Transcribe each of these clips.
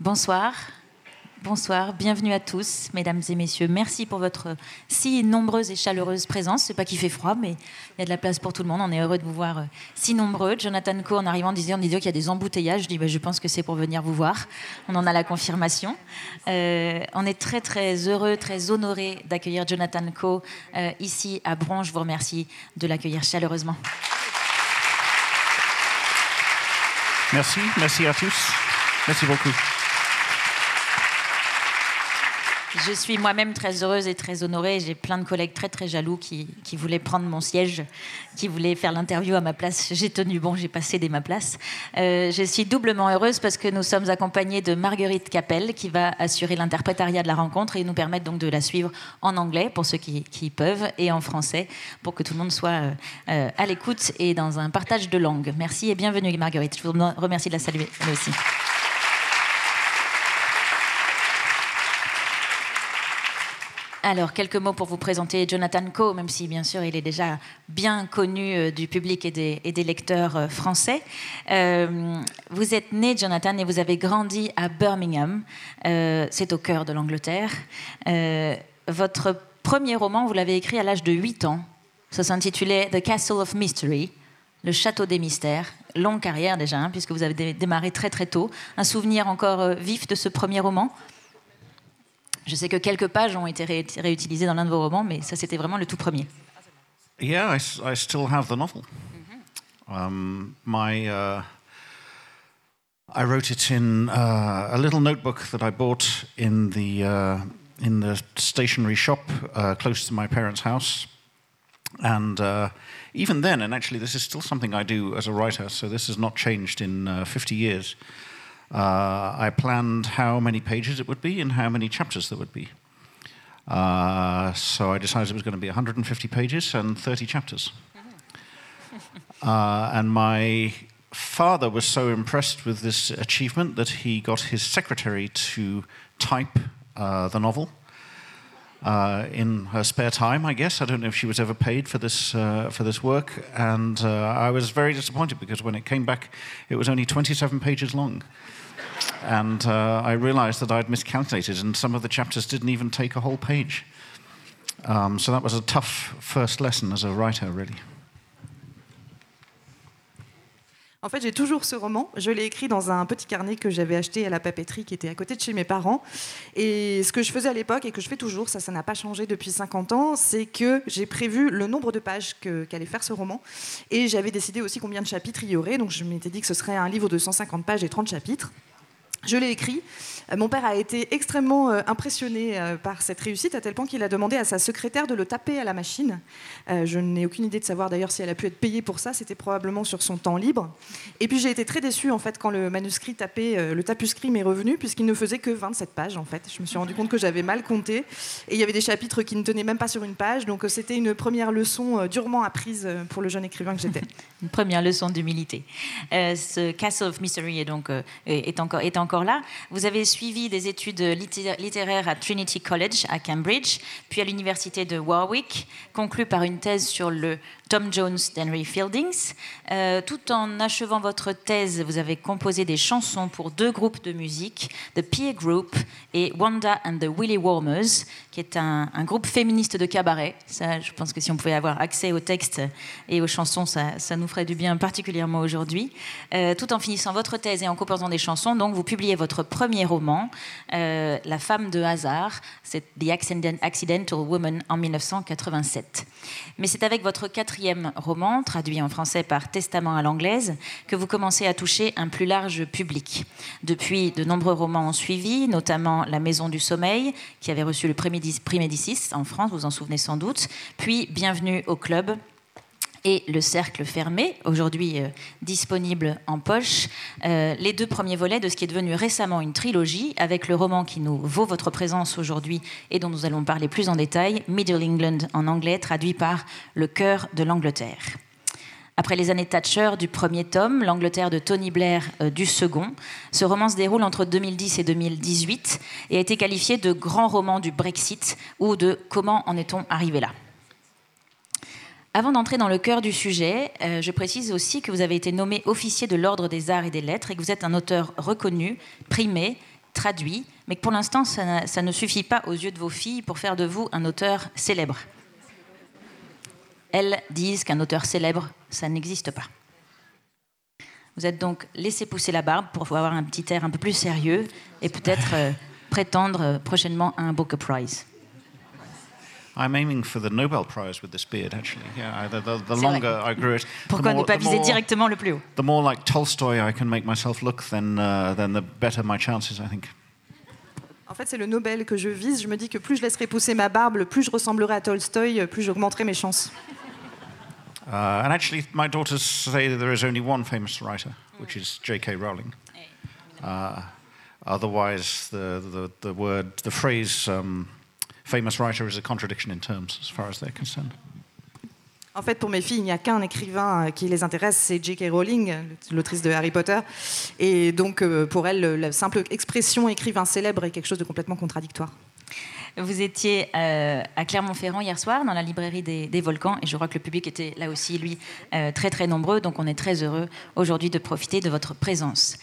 Bonsoir. Bonsoir, bienvenue à tous, mesdames et messieurs. Merci pour votre si nombreuse et chaleureuse présence. C'est pas qu'il fait froid, mais il y a de la place pour tout le monde. On est heureux de vous voir si nombreux. Jonathan Coe, en arrivant, disait on dit qu'il y a des embouteillages. Je dis je pense que c'est pour venir vous voir. On en a la confirmation. On est très très heureux, très honorés d'accueillir Jonathan Coe ici à Bron. Je vous remercie de l'accueillir chaleureusement. Merci, merci à tous. Merci beaucoup. Je suis moi-même très heureuse et très honorée. J'ai plein de collègues très très jaloux qui voulaient prendre mon siège, qui voulaient faire l'interview à ma place. J'ai tenu bon, j'ai pas cédé ma place. Je suis doublement heureuse parce que nous sommes accompagnés de Marguerite Capel qui va assurer l'interprétariat de la rencontre et nous permettre donc de la suivre en anglais pour ceux qui peuvent et en français pour que tout le monde soit à l'écoute et dans un partage de langues. Merci et bienvenue Marguerite. Je vous remercie de la saluer moi aussi. Alors, quelques mots pour vous présenter Jonathan Coe, même si, bien sûr, il est déjà bien connu du public et des lecteurs français. Vous êtes né, Jonathan, et vous avez grandi à Birmingham. C'est au cœur de l'Angleterre. Votre premier roman, vous l'avez écrit à l'âge de 8 ans. Ça s'intitulait « The Castle of Mystery ». Le château des mystères, longue carrière déjà, hein, puisque vous avez démarré très très tôt. Un souvenir encore vif de ce premier roman ? Je sais que quelques pages ont été réutilisées dans l'un de vos romans, mais ça c'était vraiment le tout premier. Yeah, I still have the novel. Mm-hmm. I wrote it in a little notebook that I bought in the stationery shop close to my parents' house. And even then, and actually this is still something I do as a writer, so this has not changed in 50 years. I planned how many pages it would be and how many chapters there would be. So I decided it was going to be 150 pages and 30 chapters. And my father was so impressed with this achievement that he got his secretary to type the novel in her spare time, I guess. I don't know if she was ever paid for this work. And I was very disappointed because when it came back, it was only 27 pages long. And I realized that I'd miscalculated, and some of the chapters didn't even take a whole page. So that was a tough first lesson as a writer, really. En fait, j'ai toujours ce roman. Je l'ai écrit dans un petit carnet que j'avais acheté à la papeterie qui était à côté de chez mes parents. Et ce que je faisais à l'époque et que je fais toujours, ça n'a pas changé depuis 50 ans, c'est que j'ai prévu le nombre de pages qu'allait faire ce roman. Et j'avais décidé aussi combien de chapitres il y aurait. Donc je m'étais dit que ce serait un livre de 150 pages et 30 chapitres. Je l'ai écrit. Mon père a été extrêmement impressionné par cette réussite, à tel point qu'il a demandé à sa secrétaire de le taper à la machine. Je n'ai aucune idée de savoir d'ailleurs si elle a pu être payée pour ça, c'était probablement sur son temps libre. Et puis j'ai été très déçue en fait, quand le manuscrit le tapuscrit m'est revenu, puisqu'il ne faisait que 27 pages en fait. Je me suis rendu compte que j'avais mal compté, et il y avait des chapitres qui ne tenaient même pas sur une page, donc c'était une première leçon durement apprise pour le jeune écrivain que j'étais. Une première leçon d'humilité. Ce Castle of Mystery est encore là. Vous avez suivi des études littéraires à Trinity College à Cambridge, puis à l'université de Warwick, conclue par une thèse sur le Tom Jones d'Henry Fieldings. Tout en achevant votre thèse, vous avez composé des chansons pour deux groupes de musique, The Peer Group et Wanda and the Willy Warmers, qui est un groupe féministe de cabaret. Ça, je pense que si on pouvait avoir accès aux textes et aux chansons, ça nous ferait du bien particulièrement aujourd'hui. Tout en finissant votre thèse et en composant des chansons, donc vous publiez votre premier roman, La femme de hasard, c'est The Accidental Woman en 1987. Mais c'est avec votre quatrième roman, traduit en français par Testament à l'anglaise, que vous commencez à toucher un plus large public. Depuis, de nombreux romans ont suivi, notamment La Maison du Sommeil, qui avait reçu le prix Médicis en France, vous vous en souvenez sans doute, puis Bienvenue au Club, et Le Cercle Fermé, aujourd'hui disponible en poche, les deux premiers volets de ce qui est devenu récemment une trilogie, avec le roman qui nous vaut votre présence aujourd'hui et dont nous allons parler plus en détail, Middle England en anglais, traduit par Le cœur de l'Angleterre. Après les années Thatcher du premier tome, l'Angleterre de Tony Blair du second, ce roman se déroule entre 2010 et 2018 et a été qualifié de grand roman du Brexit ou de Comment en est-on arrivé là ? Avant d'entrer dans le cœur du sujet, je précise aussi que vous avez été nommé officier de l'Ordre des Arts et des Lettres et que vous êtes un auteur reconnu, primé, traduit, mais que pour l'instant, ça ne suffit pas aux yeux de vos filles pour faire de vous un auteur célèbre. Elles disent qu'un auteur célèbre, ça n'existe pas. Vous êtes donc laissé pousser la barbe pour avoir un petit air un peu plus sérieux et peut-être prétendre prochainement à un Booker Prize. I'm aiming for the Nobel Prize with this beard, actually. Yeah, the longer I grew it, pourquoi ne pas viser directement le plus haut? The more like Tolstoy I can make myself look, then the better my chances, I think. En fait, c'est le Nobel que je vise. Je me dis que plus je laisserai pousser ma barbe, plus je ressemblerai à Tolstoy, plus j'augmenterai mes chances. And actually, my daughters say that there is only one famous writer, which is J.K. Rowling. Otherwise, the word, the phrase famous writer is a contradiction in terms, as far as they're concerned. En fait, pour mes filles, il n'y a qu'un écrivain qui les intéresse, c'est J.K. Rowling, l'autrice de Harry Potter. Et donc, pour elles, la simple expression écrivain célèbre est quelque chose de complètement contradictoire. Vous étiez à Clermont-Ferrand hier soir, dans la librairie des Volcans, et je crois que le public était là aussi, lui, très très nombreux. Donc, on est très heureux aujourd'hui de profiter de votre présence.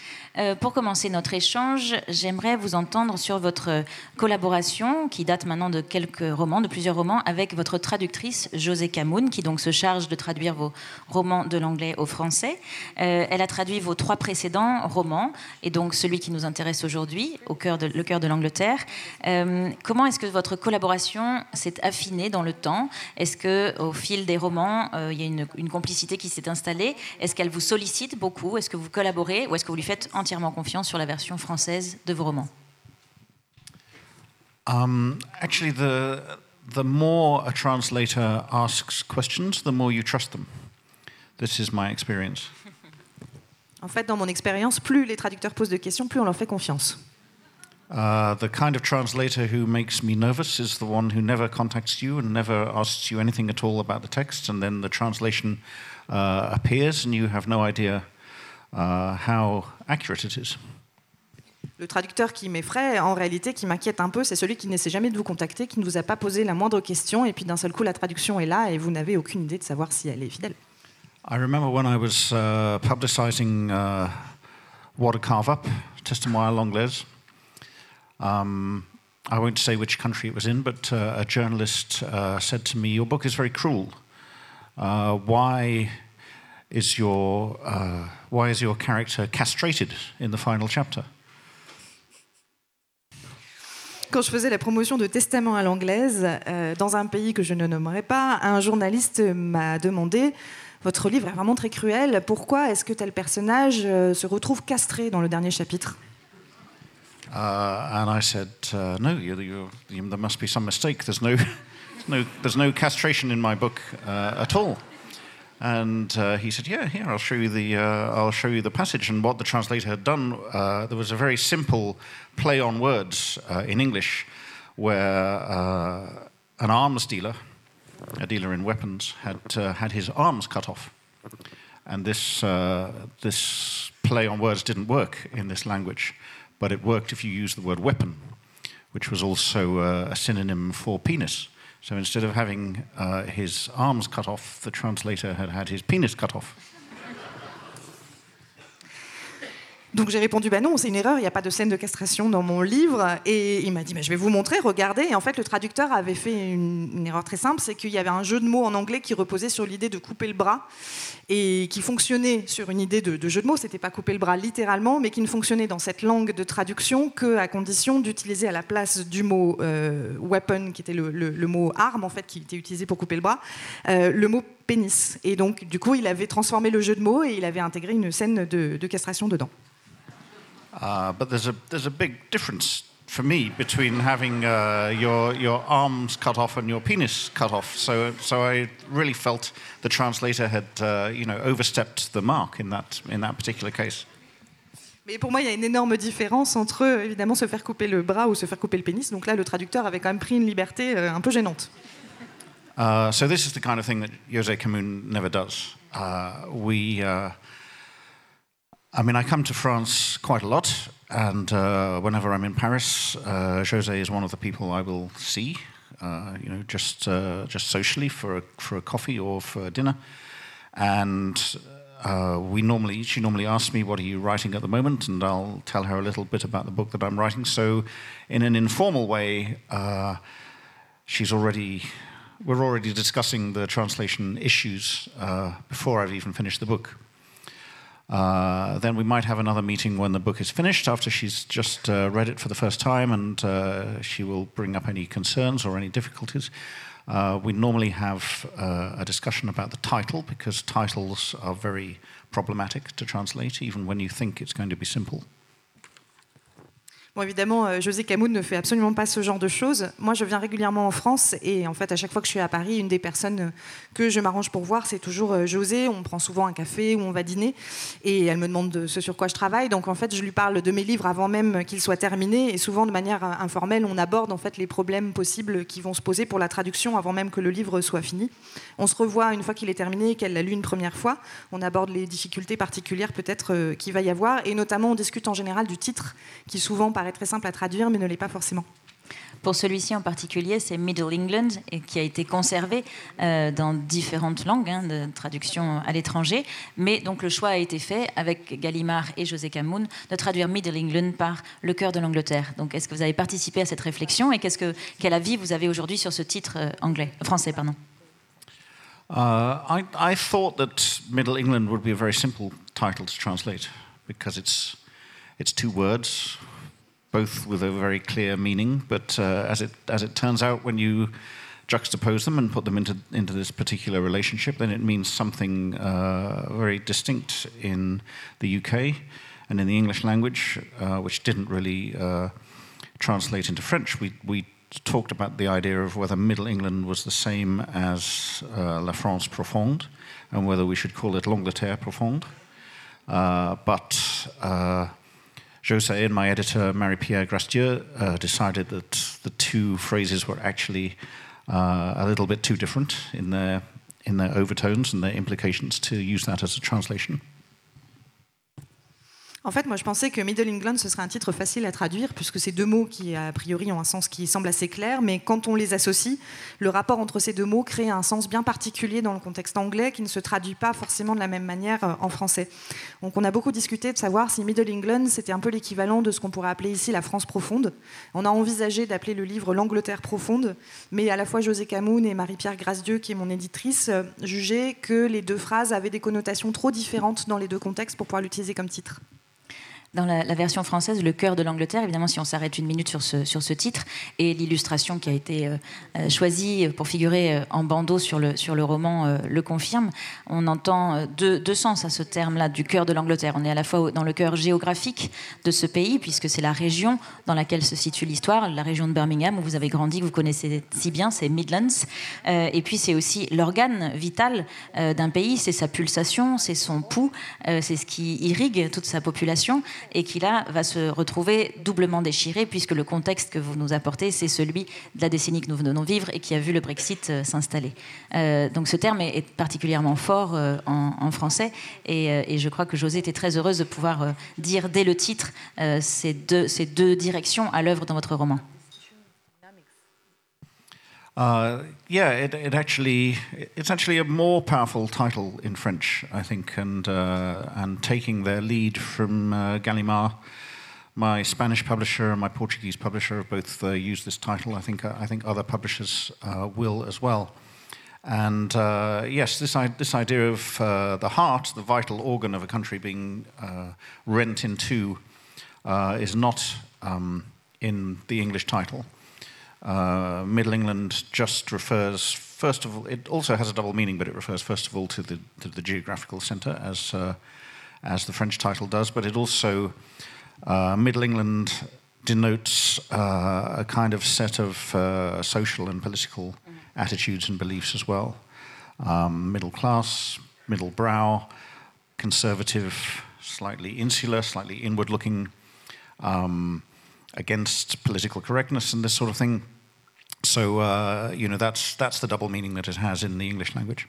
Pour commencer notre échange, j'aimerais vous entendre sur votre collaboration, qui date maintenant de plusieurs romans, avec votre traductrice José Kamoun, qui donc se charge de traduire vos romans de l'anglais au français. Elle a traduit vos 3 précédents romans, et donc celui qui nous intéresse aujourd'hui, Le cœur de l'Angleterre. Comment est-ce que votre collaboration s'est affinée dans le temps? Est-ce qu'au fil des romans, il y a une complicité qui s'est installée? Est-ce qu'elle vous sollicite beaucoup? Est-ce que vous collaborez? Ou est-ce que vous lui faites entièrement confiance sur la version française de vos romans? Actually, the more a translator asks questions, the more you trust them. This is my experience. En fait, dans mon expérience, plus les traducteurs posent de questions, plus on leur fait confiance. The kind of translator who makes me nervous is the one who never contacts you and never asks you anything at all about the text, and then the translation appears and you have no idea how accurate it is. Le traducteur qui m'effraie, en réalité, qui m'inquiète un peu, c'est celui qui n'essaie jamais de vous contacter, qui ne vous a pas posé la moindre question, et puis d'un seul coup la traduction est là et vous n'avez aucune idée de savoir si elle est fidèle. I remember when I was publicizing What a Carve-Up, Testament à l'anglaise. I won't say which country it was in, but a journalist said to me, your book is very cruel. Why is your character castrated in the final chapter? Quand je faisais la promotion de Testament à l'anglaise, dans un pays que je ne nommerai pas, un journaliste m'a demandé, votre livre est vraiment très cruel, pourquoi est-ce que tel personnage se retrouve castré dans le dernier chapitre? And I said, no, there must be some mistake. There's no castration in my book at all. And he said, yeah, here I'll show you the passage. And what the translator had done, there was a very simple play on words in English, where an arms dealer, a dealer in weapons, had his arms cut off, and this play on words didn't work in this language. But it worked if you used the word weapon, which was also a synonym for penis. So instead of having his arms cut off, the translator had his penis cut off. Donc j'ai répondu, bah non, c'est une erreur, il n'y a pas de scène de castration dans mon livre. Et il m'a dit, bah, je vais vous montrer, regardez. Et en fait, le traducteur avait fait une erreur très simple, c'est qu'il y avait un jeu de mots en anglais qui reposait sur l'idée de couper le bras et qui fonctionnait sur une idée de jeu de mots. C'était pas couper le bras littéralement, mais qui ne fonctionnait dans cette langue de traduction qu'à condition d'utiliser à la place du mot weapon, qui était le mot arme, en fait, qui était utilisé pour couper le bras, le mot pénis. Et donc, du coup, il avait transformé le jeu de mots et il avait intégré une scène de castration dedans. But there's a big difference for me between having your arms cut off and your penis cut off. So I really felt the translator had overstepped the mark in that particular case. Mais pour moi, il y a une énorme différence entre évidemment se faire couper le bras ou se faire couper le pénis. Donc là, le traducteur avait quand même pris une liberté un peu gênante. So this is the kind of thing that José Kamoun never does. I come to France quite a lot, and whenever I'm in Paris, José is one of the people I will see, just socially for a coffee or for dinner. And She normally asks me, what are you writing at the moment? And I'll tell her a little bit about the book that I'm writing. So in an informal way, we're already discussing the translation issues before I've even finished the book. Then we might have another meeting when the book is finished, after she's just read it for the first time, and she will bring up any concerns or any difficulties. We normally have a discussion about the title, because titles are very problematic to translate, even when you think it's going to be simple. Bon, évidemment, José Kamoun ne fait absolument pas ce genre de choses. Moi, je viens régulièrement en France et en fait, à chaque fois que je suis à Paris, une des personnes que je m'arrange pour voir, c'est toujours José. On prend souvent un café ou on va dîner et elle me demande de ce sur quoi je travaille. Donc, en fait, je lui parle de mes livres avant même qu'ils soient terminés et souvent, de manière informelle, on aborde en fait les problèmes possibles qui vont se poser pour la traduction avant même que le livre soit fini. On se revoit une fois qu'il est terminé et qu'elle l'a lu une première fois. On aborde les difficultés particulières peut-être qu'il va y avoir et notamment, on discute en général du titre qui souvent paraît très simple à traduire, mais ne l'est pas forcément. Pour celui-ci en particulier, c'est Middle England, et qui a été conservé dans différentes langues, de traduction à l'étranger, mais donc le choix a été fait, avec Gallimard et José Kamoun, de traduire Middle England par le cœur de l'Angleterre. Donc est-ce que vous avez participé à cette réflexion, et quel avis vous avez aujourd'hui sur ce titre français ? I thought that Middle England would be a very simple title to translate, because it's two words, both with a very clear meaning, but as it turns out, when you juxtapose them and put them into this particular relationship, then it means something very distinct in the UK and in the English language, which didn't really translate into French. We talked about the idea of whether Middle England was the same as La France profonde, and whether we should call it L'Angleterre profonde. But José and my editor, Marie-Pierre Gracedieu, decided that the two phrases were actually a little bit too different in their overtones and their implications to use that as a translation. En fait, moi, je pensais que Middle England, ce serait un titre facile à traduire, puisque c'est deux mots qui, a priori, ont un sens qui semble assez clair, mais quand on les associe, le rapport entre ces deux mots crée un sens bien particulier dans le contexte anglais, qui ne se traduit pas forcément de la même manière en français. Donc, on a beaucoup discuté de savoir si Middle England, c'était un peu l'équivalent de ce qu'on pourrait appeler ici la France profonde. On a envisagé d'appeler le livre l'Angleterre profonde, mais à la fois José Kamoun et Marie-Pierre Gracedieu, qui est mon éditrice, jugeaient que les deux phrases avaient des connotations trop différentes dans les deux contextes pour pouvoir l'utiliser comme titre. Dans la version française, le cœur de l'Angleterre, évidemment, si on s'arrête une minute sur ce titre, et l'illustration qui a été choisie pour figurer en bandeau sur le roman le confirme, on entend deux sens à ce terme-là, du cœur de l'Angleterre. On est à la fois dans le cœur géographique de ce pays, puisque c'est la région dans laquelle se situe l'histoire, la région de Birmingham, où vous avez grandi, que vous connaissez si bien, c'est Midlands. Et puis c'est aussi l'organe vital d'un pays, c'est sa pulsation, c'est son pouls, c'est ce qui irrigue toute sa population, et qui là va se retrouver doublement déchiré, puisque le contexte que vous nous apportez, c'est celui de la décennie que nous venons de vivre et qui a vu le Brexit s'installer. Donc ce terme est particulièrement fort en français, et je crois que José était très heureuse de pouvoir dire dès le titre ces deux directions à l'œuvre dans votre roman. It's actually a more powerful title in French, I think, and taking their lead from Gallimard, my Spanish publisher and my Portuguese publisher have both used this title. I think other publishers will as well. And yes, this idea of the heart, the vital organ of a country, being rent in two, is not in the English title. Middle England just refers, first of all, it also has a double meaning, but it refers first of all to the geographical centre, as the French title does. But it also, Middle England denotes a kind of set of social and political attitudes and beliefs as well. Middle class, middle brow, conservative, slightly insular, slightly inward looking, against political correctness and this sort of thing. So, that's the double meaning that it has in the English language.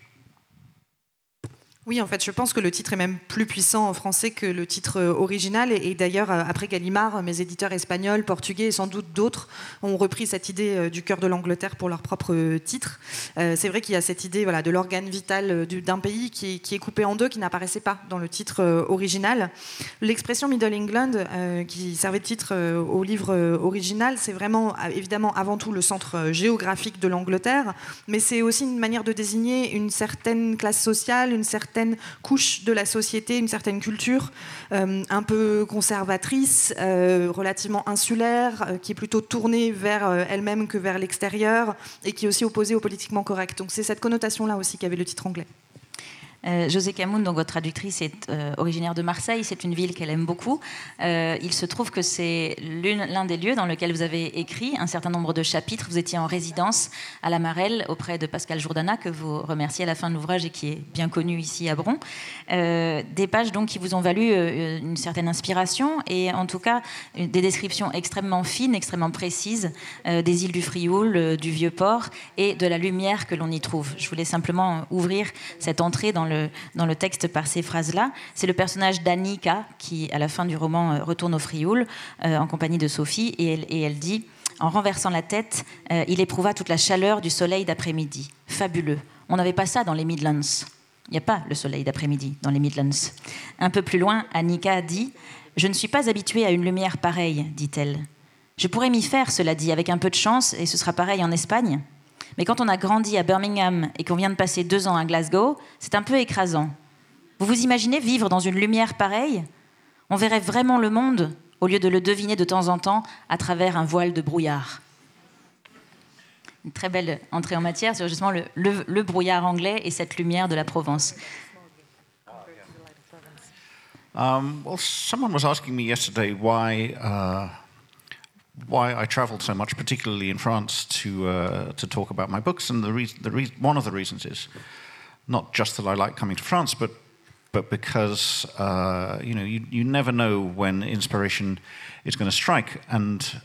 Oui, en fait, je pense que le titre est même plus puissant en français que le titre original. Et d'ailleurs, après Gallimard, mes éditeurs espagnols, portugais et sans doute d'autres ont repris cette idée du cœur de l'Angleterre pour leur propre titre. C'est vrai qu'il y a cette idée voilà, de l'organe vital d'un pays qui est coupé en deux, qui n'apparaissait pas dans le titre original. L'expression Middle England, qui servait de titre au livre original, c'est vraiment, évidemment, avant tout le centre géographique de l'Angleterre, mais c'est aussi une manière de désigner une certaine classe sociale, une certaine couche de la société, une certaine culture un peu conservatrice, relativement insulaire, qui est plutôt tournée vers elle-même que vers l'extérieur et qui est aussi opposée au politiquement correct. Donc c'est cette connotation-là aussi qu'avait le titre anglais. José Kamoun, donc votre traductrice, est originaire de Marseille. C'est une ville qu'elle aime beaucoup. Il se trouve que c'est l'un des lieux dans lequel vous avez écrit un certain nombre de chapitres. Vous étiez en résidence à La Marelle auprès de Pascal Jourdana, que vous remerciez à la fin de l'ouvrage et qui est bien connu ici à Bron. Des pages donc qui vous ont valu une certaine inspiration et en tout cas des descriptions extrêmement fines, extrêmement précises des îles du Frioul, du Vieux-Port et de la lumière que l'on y trouve. Je voulais simplement ouvrir cette entrée dans le texte par ces phrases-là. C'est le personnage d'Annika qui, à la fin du roman, retourne au Frioul en compagnie de Sophie et elle dit « En renversant la tête, il éprouva toute la chaleur du soleil d'après-midi. Fabuleux. On n'avait pas ça dans les Midlands. Il n'y a pas le soleil d'après-midi dans les Midlands. » Un peu plus loin, Annika dit « Je ne suis pas habituée à une lumière pareille, dit-elle. Je pourrais m'y faire, cela dit, avec un peu de chance, et ce sera pareil en Espagne. » Mais quand on a grandi à Birmingham et qu'on vient de passer 2 ans à Glasgow, c'est un peu écrasant. Vous vous imaginez vivre dans une lumière pareille ? On verrait vraiment le monde au lieu de le deviner de temps en temps à travers un voile de brouillard. Une très belle entrée en matière sur justement le brouillard anglais et cette lumière de la Provence. Well, someone was asking me yesterday why I travelled so much, particularly in France, to talk about my books, and one of the reasons is not just that I like coming to France, but because you never know when inspiration is going to strike, and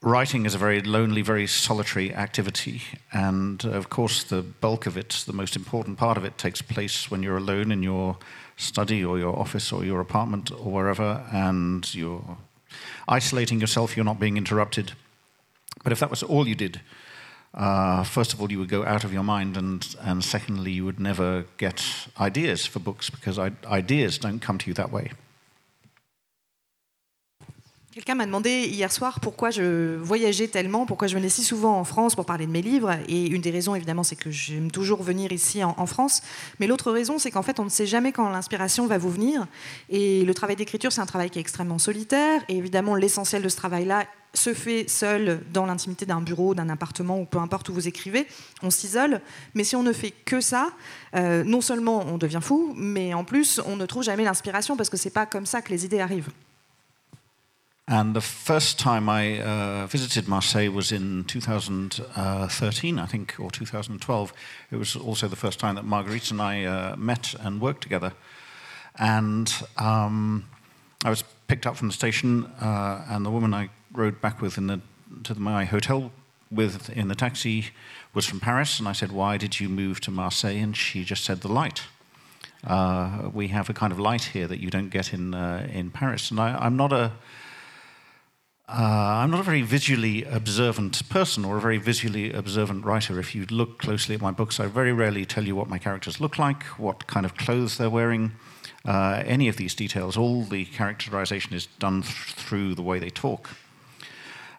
writing is a very lonely, very solitary activity, and of course the bulk of it, the most important part of it, takes place when you're alone in your study or your office or your apartment or wherever, and you're isolating yourself, you're not being interrupted. But if that was all you did, first of all, you would go out of your mind, and secondly, you would never get ideas for books, because ideas don't come to you that way. Quelqu'un m'a demandé hier soir pourquoi je voyageais tellement, pourquoi je venais si souvent en France pour parler de mes livres. Et une des raisons, évidemment, c'est que j'aime toujours venir ici en France. Mais l'autre raison, c'est qu'en fait, on ne sait jamais quand l'inspiration va vous venir. Et le travail d'écriture, c'est un travail qui est extrêmement solitaire. Et évidemment, l'essentiel de ce travail-là se fait seul dans l'intimité d'un bureau, d'un appartement, ou peu importe où vous écrivez, on s'isole. Mais si on ne fait que ça, non seulement on devient fou, mais en plus, on ne trouve jamais l'inspiration, parce que c'est pas comme ça que les idées arrivent. And the first time I visited Marseille was in 2013, I think, or 2012. It was also the first time that Marguerite and I met and worked together. And I was picked up from the station, and the woman I rode back with to my hotel with in the taxi was from Paris. And I said, "Why did you move to Marseille?" And she just said, "The light. We have a kind of light here that you don't get in Paris." And I'm not a very visually observant person or a very visually observant writer. If you look closely at my books, I very rarely tell you what my characters look like, what kind of clothes they're wearing, any of these details. All the characterization is done through the way they talk.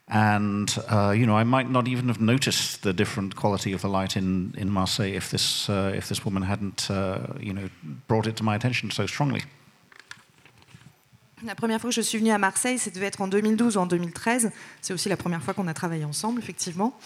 And, I might not even have noticed the different quality of the light in Marseille if this woman hadn't, brought it to my attention so strongly. La première fois que je suis venue à Marseille, ça devait être en 2012 ou en 2013. C'est aussi la première fois qu'on a travaillé ensemble, effectivement.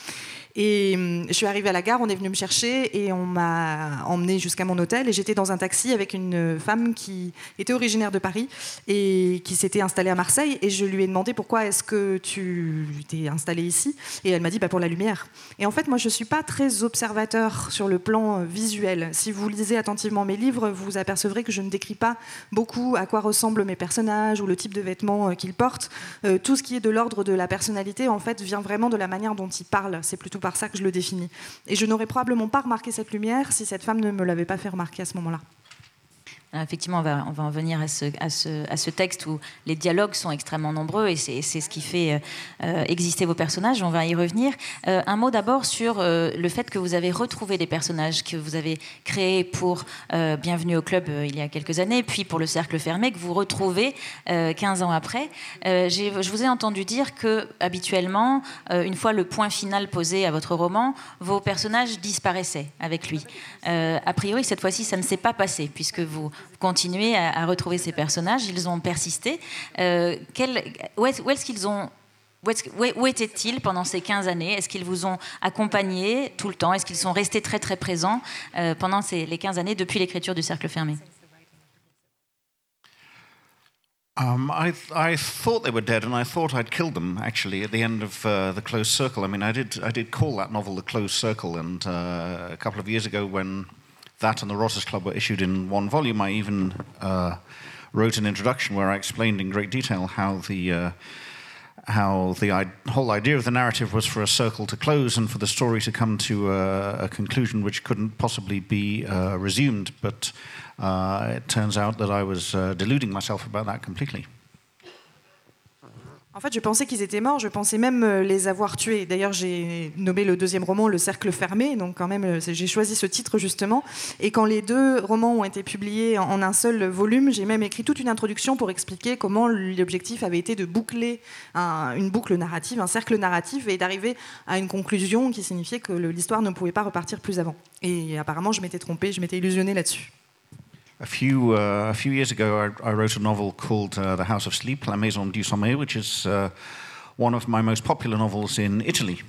Et je suis arrivée à la gare, on est venu me chercher et on m'a emmenée jusqu'à mon hôtel. Et j'étais dans un taxi avec une femme qui était originaire de Paris et qui s'était installée à Marseille. Et je lui ai demandé pourquoi est-ce que tu t'es installée ici. Et elle m'a dit pour la lumière. Et en fait, moi, je ne suis pas très observateur sur le plan visuel. Si vous lisez attentivement mes livres, vous apercevrez que je ne décris pas beaucoup à quoi ressemblent mes personnages, tatouage ou le type de vêtements qu'il porte, tout ce qui est de l'ordre de la personnalité en fait vient vraiment de la manière dont il parle. C'est plutôt par ça que je le définis. Et je n'aurais probablement pas remarqué cette lumière si cette femme ne me l'avait pas fait remarquer à ce moment-là. Effectivement, on va en venir à ce texte où les dialogues sont extrêmement nombreux et c'est ce qui fait exister vos personnages. On va y revenir. Un mot d'abord sur le fait que vous avez retrouvé des personnages que vous avez créés pour Bienvenue au Club il y a quelques années, puis pour Le Cercle Fermé, que vous retrouvez 15 ans après. Je vous ai entendu dire que, habituellement, une fois le point final posé à votre roman, vos personnages disparaissaient avec lui. A priori, cette fois-ci, ça ne s'est pas passé, puisque vous continuez à retrouver ces personnages, ils ont persisté. Où étaient-ils pendant ces 15 années? Est-ce qu'ils vous ont accompagné tout le temps? Est-ce qu'ils sont restés très très présents pendant les 15 années depuis l'écriture du Cercle Fermé? I thought they were dead, and I thought I'd killed them, actually, at the end of The Closed Circle. I mean, I did call that novel The Closed Circle, and a couple of years ago when that and The Rotters Club were issued in one volume, I even wrote an introduction where I explained in great detail how the whole idea of the narrative was for a circle to close and for the story to come to a conclusion which couldn't possibly be resumed. But it turns out that I was deluding myself about that completely. En fait, je pensais qu'ils étaient morts, je pensais même les avoir tués. D'ailleurs, j'ai nommé le deuxième roman « Le Cercle Fermé », donc quand même, j'ai choisi ce titre justement. Et quand les deux romans ont été publiés en un seul volume, j'ai même écrit toute une introduction pour expliquer comment l'objectif avait été de boucler une boucle narrative, un cercle narratif, et d'arriver à une conclusion qui signifiait que l'histoire ne pouvait pas repartir plus avant. Et apparemment, je m'étais trompée, je m'étais illusionnée là-dessus. A few years ago, I wrote a novel called The House of Sleep, La Maison du Sommeil, which is one of my most popular novels in Italy.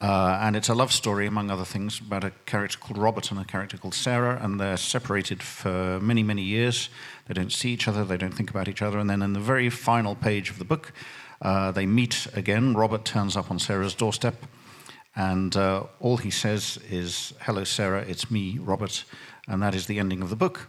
And it's a love story, among other things, about a character called Robert and a character called Sarah, and they're separated for many, many years. They don't see each other, they don't think about each other, and then in the very final page of the book, they meet again. Robert turns up on Sarah's doorstep, and all he says is, "Hello, Sarah, it's me, Robert," and that is the ending of the book.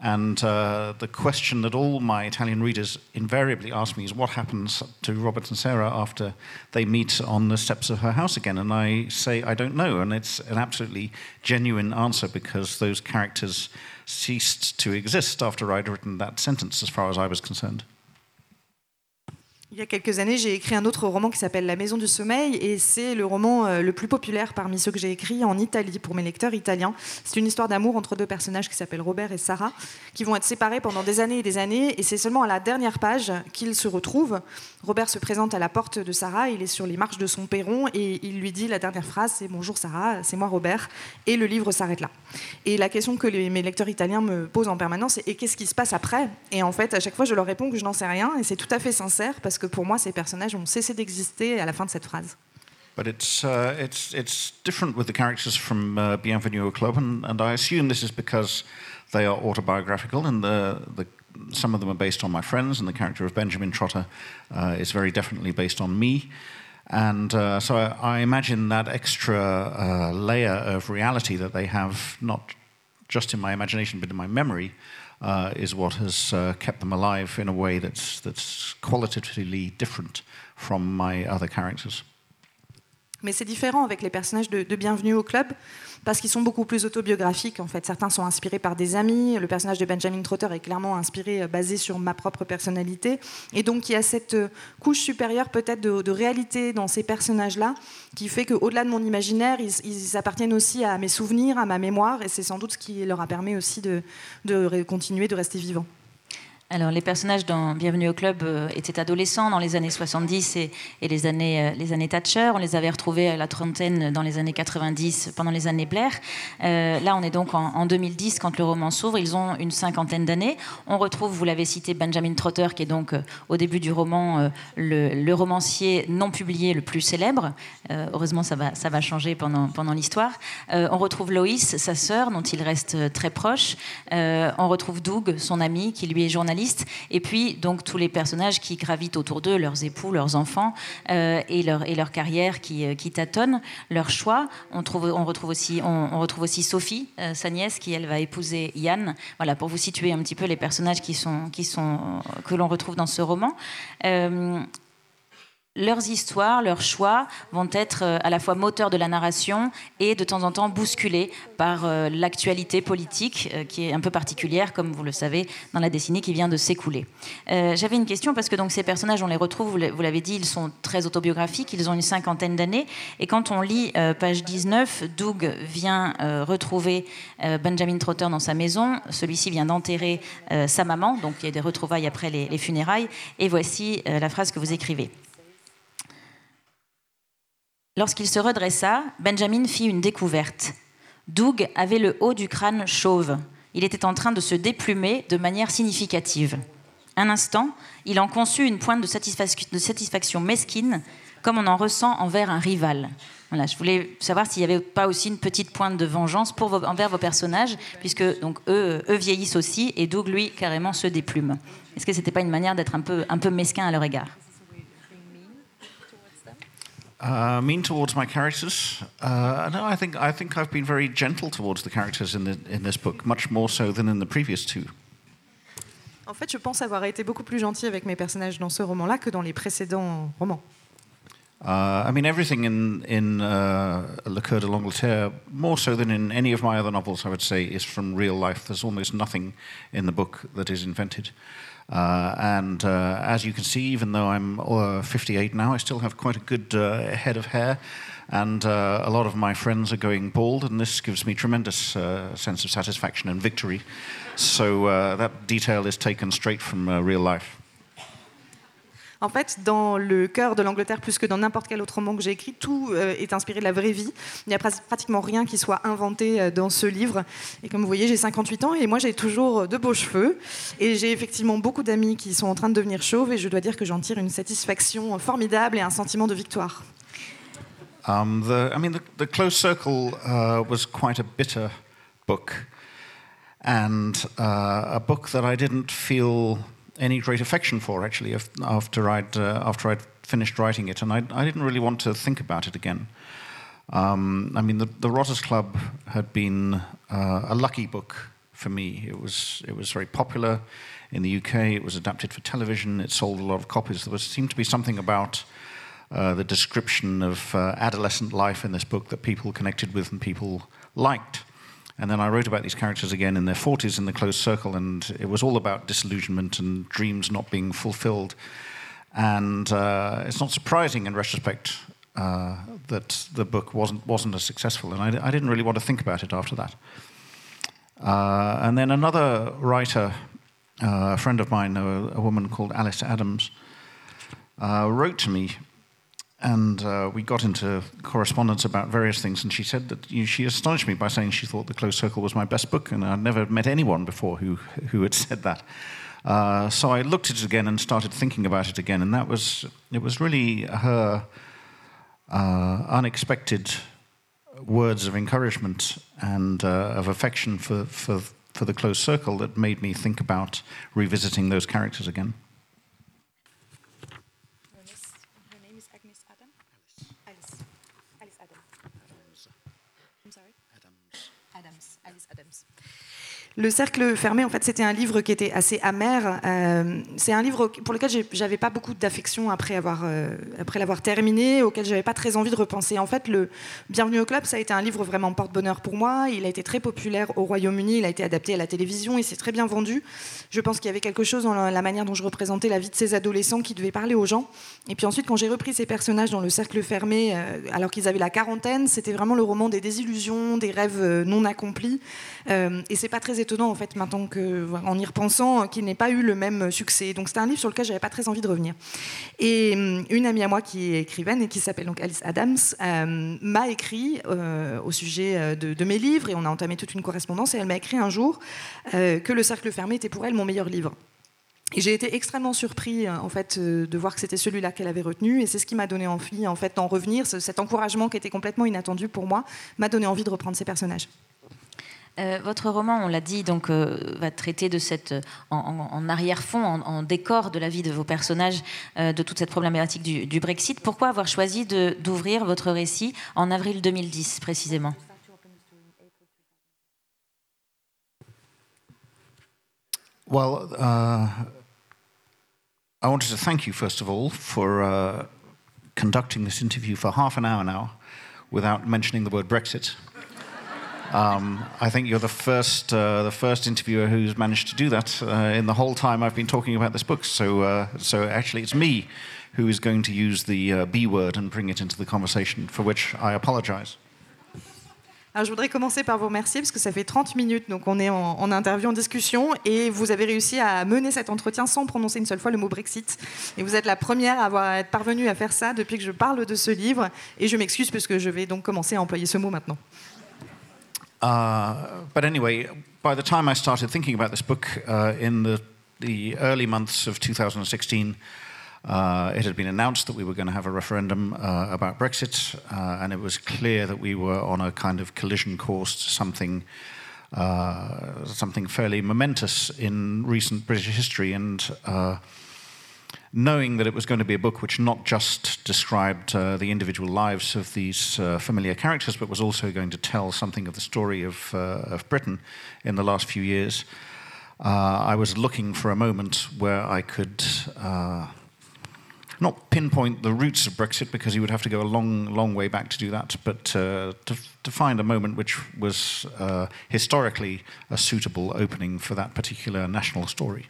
And the question that all my Italian readers invariably ask me is what happens to Robert and Sarah after they meet on the steps of her house again? And I say, I don't know. And it's an absolutely genuine answer because those characters ceased to exist after I'd written that sentence, as far as I was concerned. Il y a quelques années, j'ai écrit un autre roman qui s'appelle La Maison du Sommeil et c'est le roman le plus populaire parmi ceux que j'ai écrits en Italie pour mes lecteurs italiens. C'est une histoire d'amour entre deux personnages qui s'appellent Robert et Sarah qui vont être séparés pendant des années et c'est seulement à la dernière page qu'ils se retrouvent. Robert se présente à la porte de Sarah, il est sur les marches de son perron et il lui dit la dernière phrase, c'est « Bonjour Sarah, c'est moi Robert » et le livre s'arrête là. Et la question que mes lecteurs italiens me posent en permanence, c'est « Et qu'est-ce qui se passe après ?» Et en fait, à chaque fois, je leur réponds que je n'en sais rien et c'est tout à fait sincère parce que pour moi, ces personnages ont cessé d'exister à la fin de cette phrase. But it's different with the characters from Bienvenue au Club, and I assume this is because they are autobiographical, and some of them are based on my friends, and the character of Benjamin Trotter is very definitely based on me. And so I imagine that extra layer of reality that they have, not just in my imagination, but in my memory, is what has kept them alive in a way that's qualitatively different from my other characters. Mais c'est différent avec les personnages de Bienvenue au Club parce qu'ils sont beaucoup plus autobiographiques en fait. Certains sont inspirés par des amis, le personnage de Benjamin Trotter est clairement inspiré, basé sur ma propre personnalité et donc il y a cette couche supérieure peut-être de réalité dans ces personnages-là qui fait qu'au-delà de mon imaginaire, ils appartiennent aussi à mes souvenirs, à ma mémoire et c'est sans doute ce qui leur a permis aussi de continuer, de rester vivants. Alors, les personnages dans Bienvenue au Club étaient adolescents dans les années 70 et les années Thatcher. On les avait retrouvés à la trentaine dans les années 90, pendant les années Blair. Là, on est donc en 2010, quand le roman s'ouvre. Ils ont une cinquantaine d'années. On retrouve, vous l'avez cité, Benjamin Trotter, qui est donc au début du roman le romancier non publié le plus célèbre. Heureusement, ça va changer pendant l'histoire. On retrouve Lois, sa sœur, dont il reste très proche. On retrouve Doug, son ami, qui lui est journaliste journaliste, et puis donc tous les personnages qui gravitent autour d'eux, leurs époux, leurs enfants, et leur carrière qui tâtonne, leurs choix. On retrouve aussi Sophie, sa nièce, qui elle va épouser Yann. Voilà, pour vous situer un petit peu les personnages que l'on retrouve dans ce roman. Leurs histoires, leurs choix vont être à la fois moteurs de la narration et de temps en temps bousculés par l'actualité politique qui est un peu particulière, comme vous le savez, dans la décennie qui vient de s'écouler. J'avais une question parce que donc, ces personnages, on les retrouve, vous l'avez dit, ils sont très autobiographiques, ils ont une 50aine d'années, et quand on lit page 19, Doug vient retrouver Benjamin Trotter dans sa maison, celui-ci vient d'enterrer sa maman, donc il y a des retrouvailles après les funérailles, et voici la phrase que vous écrivez. Lorsqu'il se redressa, Benjamin fit une découverte. Doug avait le haut du crâne chauve. Il était en train de se déplumer de manière significative. Un instant, il en conçut une pointe de satisfaction mesquine, comme on en ressent envers un rival. Voilà, je voulais savoir s'il n'y avait pas aussi une petite pointe de vengeance envers vos personnages, puisque donc, eux vieillissent aussi, et Doug, lui, carrément se déplume. Est-ce que ce n'était pas une manière d'être un peu mesquin à leur égard ? Mean towards my characters? No, I think I've been very gentle towards the characters in this book, much more so than in the previous two. En fait, je pense avoir été beaucoup plus gentil avec mes personnages dans ce roman-là que dans les précédents romans. I mean, everything in Le Cercle de l'Angleterre, more so than in any of my other novels, I would say, is from real life. There's almost nothing in the book that is invented. And as you can see, even though I'm 58 now, I still have quite a good head of hair, and a lot of my friends are going bald, and this gives me tremendous sense of satisfaction and victory. So that detail is taken straight from real life. En fait, dans Le Cœur de l'Angleterre, plus que dans n'importe quel autre roman que j'ai écrit, tout est inspiré de la vraie vie. Il n'y a pratiquement rien qui soit inventé dans ce livre. Et comme vous voyez, j'ai 58 ans et moi, j'ai toujours de beaux cheveux. Et j'ai effectivement beaucoup d'amis qui sont en train de devenir chauves et je dois dire que j'en tire une satisfaction formidable et un sentiment de victoire. The Close Circle was quite a bitter book. And a book that I didn't feel any great affection for, actually, after I'd finished writing it, and I didn't really want to think about it again. I mean, the Rotters Club had been a lucky book for me. It was very popular in the UK. It was adapted for television. It sold a lot of copies. There seemed to be something about the description of adolescent life in this book that people connected with and people liked. And then I wrote about these characters again in their 40s in The Close Circle, and it was all about disillusionment and dreams not being fulfilled. And it's not surprising, in retrospect, that the book wasn't as successful, and I didn't really want to think about it after that. And then another writer, a friend of mine, a woman called Alice Adams, wrote to me, and we got into correspondence about various things, and she said that she astonished me by saying she thought The Close Circle was my best book, and I'd never met anyone before who had said that. So I looked at it again and started thinking about it again, and it was really her unexpected words of encouragement and of affection for The Close Circle that made me think about revisiting those characters again. Le Cercle Fermé, en fait, c'était un livre qui était assez amer. C'est un livre pour lequel j'avais pas beaucoup d'affection après l'avoir terminé, auquel j'avais pas très envie de repenser. En fait, le Bienvenue au Club, ça a été un livre vraiment porte-bonheur pour moi. Il a été très populaire au Royaume-Uni, il a été adapté à la télévision, il s'est très bien vendu. Je pense qu'il y avait quelque chose dans la manière dont je représentais la vie de ces adolescents qui devaient parler aux gens. Et puis ensuite, quand j'ai repris ces personnages dans Le Cercle Fermé, alors qu'ils avaient la quarantaine, c'était vraiment le roman des désillusions, des rêves non accomplis. Et c'est pas très étonnant en fait maintenant qu'en y repensant qu'il n'ait pas eu le même succès. Donc c'était un livre sur lequel j'avais pas très envie de revenir. Et une amie à moi qui est écrivaine et qui s'appelle donc Alice Adams m'a écrit au sujet de mes livres et on a entamé toute une correspondance et elle m'a écrit un jour que Le Cercle Fermé était pour elle mon meilleur livre. Et j'ai été extrêmement surpris en fait de voir que c'était celui-là qu'elle avait retenu et c'est ce qui m'a donné envie en fait d'en revenir. Cet encouragement qui était complètement inattendu pour moi m'a donné envie de reprendre ces personnages. Votre roman, on l'a dit, donc, va traiter de cette, en arrière-fond, en décor de la vie de vos personnages, de toute cette problématique du Brexit. Pourquoi avoir choisi d'ouvrir votre récit en avril 2010, précisément ? Well, I wanted to thank you, first of all, for conducting this interview for half an hour now without mentioning the word Brexit. I think you're the first interviewer who's managed to do that in the whole time I've been talking about this book. So actually, it's me who is going to use the B word and bring it into the conversation, for which I apologize. Alors, je voudrais commencer par vous remercier parce que ça fait 30 minutes, donc on est en interview, en discussion, et vous avez réussi à mener cet entretien sans prononcer une seule fois le mot Brexit. Et vous êtes la première à être parvenue à faire ça depuis que je parle de ce livre, et je m'excuse parce que je vais donc commencer à employer ce mot maintenant. But anyway, by the time I started thinking about this book in the early months of 2016, it had been announced that we were going to have a referendum about Brexit, and it was clear that we were on a kind of collision course to something fairly momentous in recent British history. And knowing that it was going to be a book which not just described the individual lives of these familiar characters, but was also going to tell something of the story of Britain in the last few years, I was looking for a moment where I could... not pinpoint the roots of Brexit, because you would have to go a long, long way back to do that, but to find a moment which was historically a suitable opening for that particular national story.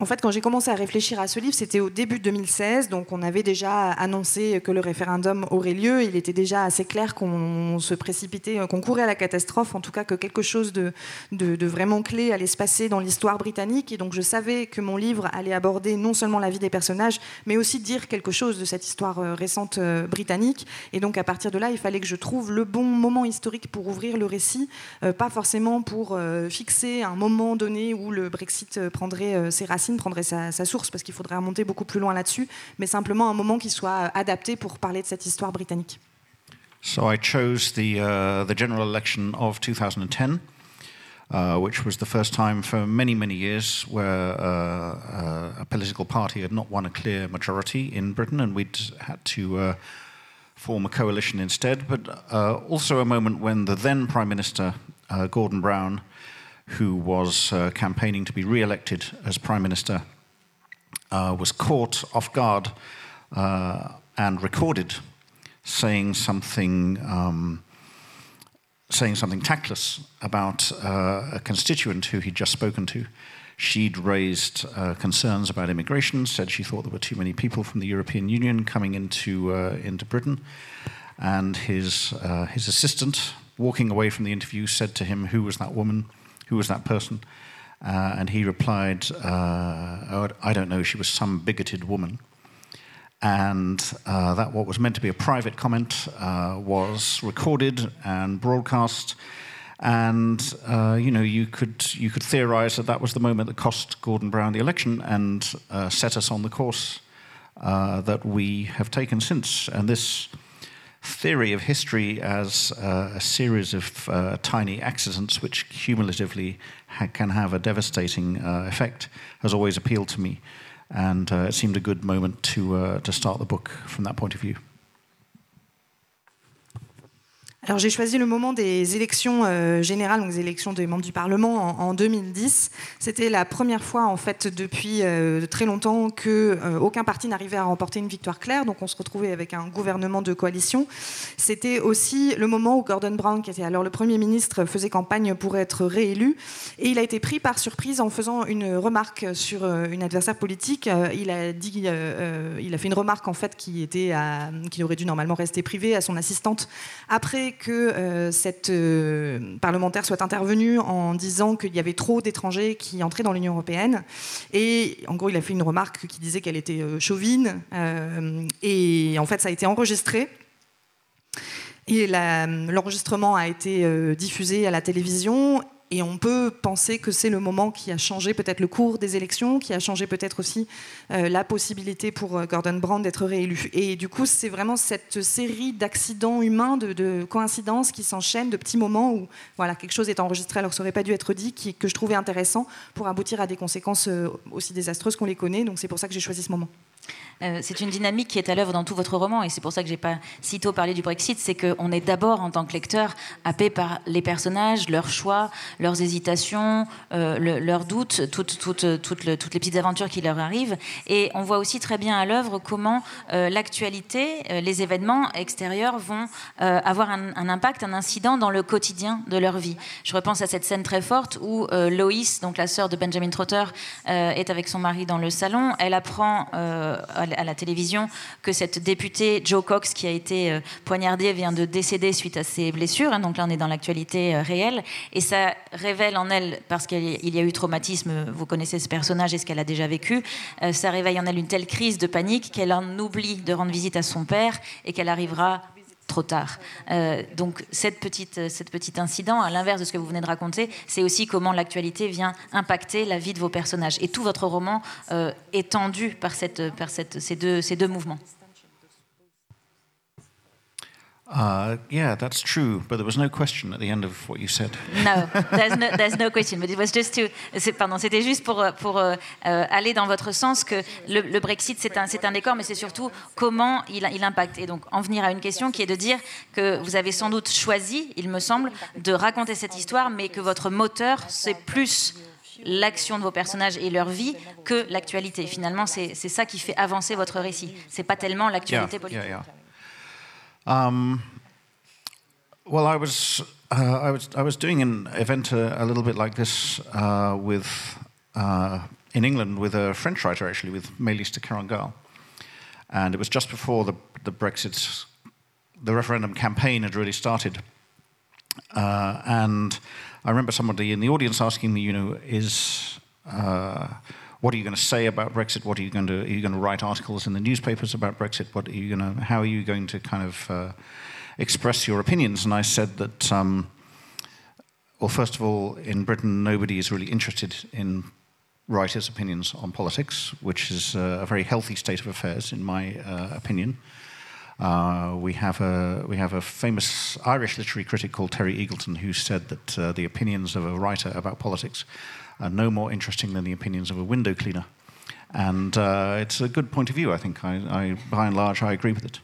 En fait, quand j'ai commencé à réfléchir à ce livre, c'était au début 2016, donc on avait déjà annoncé que le référendum aurait lieu. Il était déjà assez clair qu'on se précipitait, qu'on courait à la catastrophe, en tout cas que quelque chose de vraiment clé allait se passer dans l'histoire britannique. Et donc je savais que mon livre allait aborder non seulement la vie des personnages, mais aussi dire quelque chose de cette histoire récente britannique. Et donc à partir de là, il fallait que je trouve le bon moment historique pour ouvrir le récit, pas forcément pour fixer un moment donné où le Brexit prendrait ses racines, prendrait sa source, parce qu'il faudrait remonter beaucoup plus loin là-dessus, mais simplement un moment qui soit adapté pour parler de cette histoire britannique. So I chose the general election of 2010, which was the first time for many, many years where a political party had not won a clear majority in Britain, and we'd had to form a coalition instead, but also a moment when the then Prime Minister, Gordon Brown, who was campaigning to be re-elected as Prime Minister, was caught off guard and recorded saying something tactless about a constituent who he'd just spoken to. She'd raised concerns about immigration, said she thought there were too many people from the European Union coming into Britain, and his assistant, walking away from the interview, said to him, "Who was that woman? Who was that person?" And he replied, "Oh, I don't know, she was some bigoted woman." And that what was meant to be a private comment was recorded and broadcast. And you could theorize that was the moment that cost Gordon Brown the election and set us on the course that we have taken since. And this theory of history as a series of tiny accidents which cumulatively can have a devastating effect has always appealed to me, and it seemed a good moment to start the book from that point of view. Alors j'ai choisi le moment des élections générales, donc les élections des membres du Parlement en 2010. C'était la première fois en fait depuis très longtemps qu'aucun parti n'arrivait à remporter une victoire claire, donc on se retrouvait avec un gouvernement de coalition. C'était aussi le moment où Gordon Brown, qui était alors le Premier ministre, faisait campagne pour être réélu, et il a été pris par surprise en faisant une remarque sur une adversaire politique. Il a fait une remarque en fait qui aurait dû normalement rester privée à son assistante après que cette parlementaire soit intervenue en disant qu'il y avait trop d'étrangers qui entraient dans l'Union européenne. Et en gros, il a fait une remarque qui disait qu'elle était chauvine. Et en fait, ça a été enregistré. Et l'enregistrement a été diffusé à la télévision. Et on peut penser que c'est le moment qui a changé peut-être le cours des élections, qui a changé peut-être aussi la possibilité pour Gordon Brown d'être réélu. Et du coup, c'est vraiment cette série d'accidents humains, de coïncidences qui s'enchaînent, de petits moments où voilà, quelque chose est enregistré alors que ça aurait pas dû être dit, que je trouvais intéressant pour aboutir à des conséquences aussi désastreuses qu'on les connaît. Donc c'est pour ça que j'ai choisi ce moment. C'est une dynamique qui est à l'œuvre dans tout votre roman, et c'est pour ça que j'ai pas si tôt parlé du Brexit. C'est qu'on est d'abord, en tant que lecteur, happé par les personnages, leurs choix, leurs hésitations, leurs doutes, toutes les petites aventures qui leur arrivent. Et on voit aussi très bien à l'œuvre comment l'actualité, les événements extérieurs vont avoir un impact, un incident dans le quotidien de leur vie. Je repense à cette scène très forte où Loïs, donc la sœur de Benjamin Trotter, est avec son mari dans le salon. Elle apprend à la télévision que cette députée Jo Cox, qui a été poignardée, vient de décéder suite à ses blessures, hein, donc là on est dans l'actualité réelle, et ça révèle en elle, parce qu'il y a eu traumatisme, vous connaissez ce personnage et ce qu'elle a déjà vécu, ça réveille en elle une telle crise de panique qu'elle en oublie de rendre visite à son père et qu'elle arrivera trop tard. Donc cette petite incident, à l'inverse de ce que vous venez de raconter, c'est aussi comment l'actualité vient impacter la vie de vos personnages. Et tout votre roman est tendu par ces deux mouvements. Yeah, that's true, but there was no question at the end of what you said. No, there's no question, but it was just to... c'était juste pour aller dans votre sens que le Brexit, c'est un décor, mais c'est surtout comment il impacte. Et donc, en venir à une question qui est de dire que vous avez sans doute choisi, il me semble, de raconter cette histoire, mais que votre moteur, c'est plus l'action de vos personnages et leur vie que l'actualité. Finalement, c'est ça qui fait avancer votre récit. C'est pas tellement l'actualité politique. Yeah. Well, I was doing an event a little bit like this in England with a French writer, actually, with Maylis de Kerangal, and it was just before the Brexit, the referendum campaign had really started, and I remember somebody in the audience asking me, what are you going to say about Brexit? What are you going to write articles in the newspapers about Brexit? How are you going to kind of express your opinions? And I said that, well, first of all, in Britain, nobody is really interested in writers' opinions on politics, which is a very healthy state of affairs, in my opinion. We have a famous Irish literary critic called Terry Eagleton, who said that the opinions of a writer about politics are no more interesting than the opinions of a window cleaner. And it's a good point of view, I think. I by and large, I agree with it.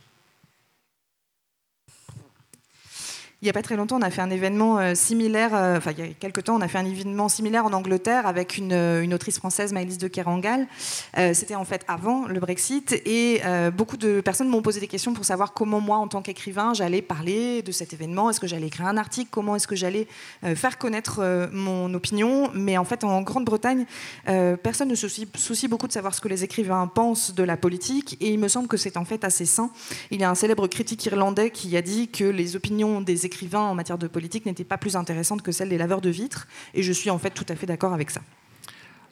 Il n'y a pas très longtemps, on a fait un événement similaire, il y a quelques temps, on a fait un événement similaire en Angleterre avec une autrice française, Maylis de Kerangal. C'était en fait avant le Brexit, et beaucoup de personnes m'ont posé des questions pour savoir comment moi, en tant qu'écrivain, j'allais parler de cet événement, est-ce que j'allais écrire un article, comment est-ce que j'allais faire connaître mon opinion. Mais en fait, en Grande-Bretagne, personne ne se soucie beaucoup de savoir ce que les écrivains pensent de la politique, et il me semble que c'est en fait assez sain. Il y a un célèbre critique irlandais qui a dit que les opinions des écrivains en matière de politique n'était pas plus intéressante que celle des laveurs de vitres, et je suis en fait tout à fait d'accord avec ça.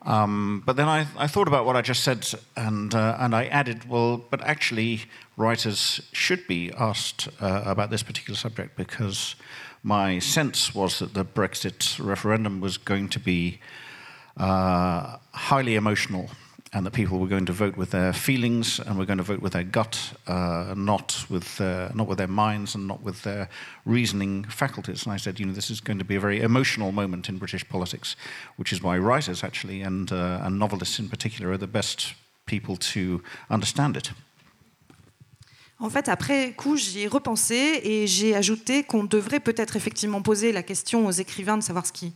But then I thought about what I just said, and I added, well, but actually writers should be asked about this particular subject, because my sense was that the Brexit referendum was going to be highly emotional, and that people were going to vote with their feelings and were going to vote with their gut, not with their minds and not with their reasoning faculties. And I said, this is going to be a very emotional moment in British politics, which is why writers, actually, and novelists in particular, are the best people to understand it. En fait, après coup, j'y ai repensé et j'ai ajouté qu'on devrait peut-être effectivement poser la question aux écrivains de savoir ce qu'ils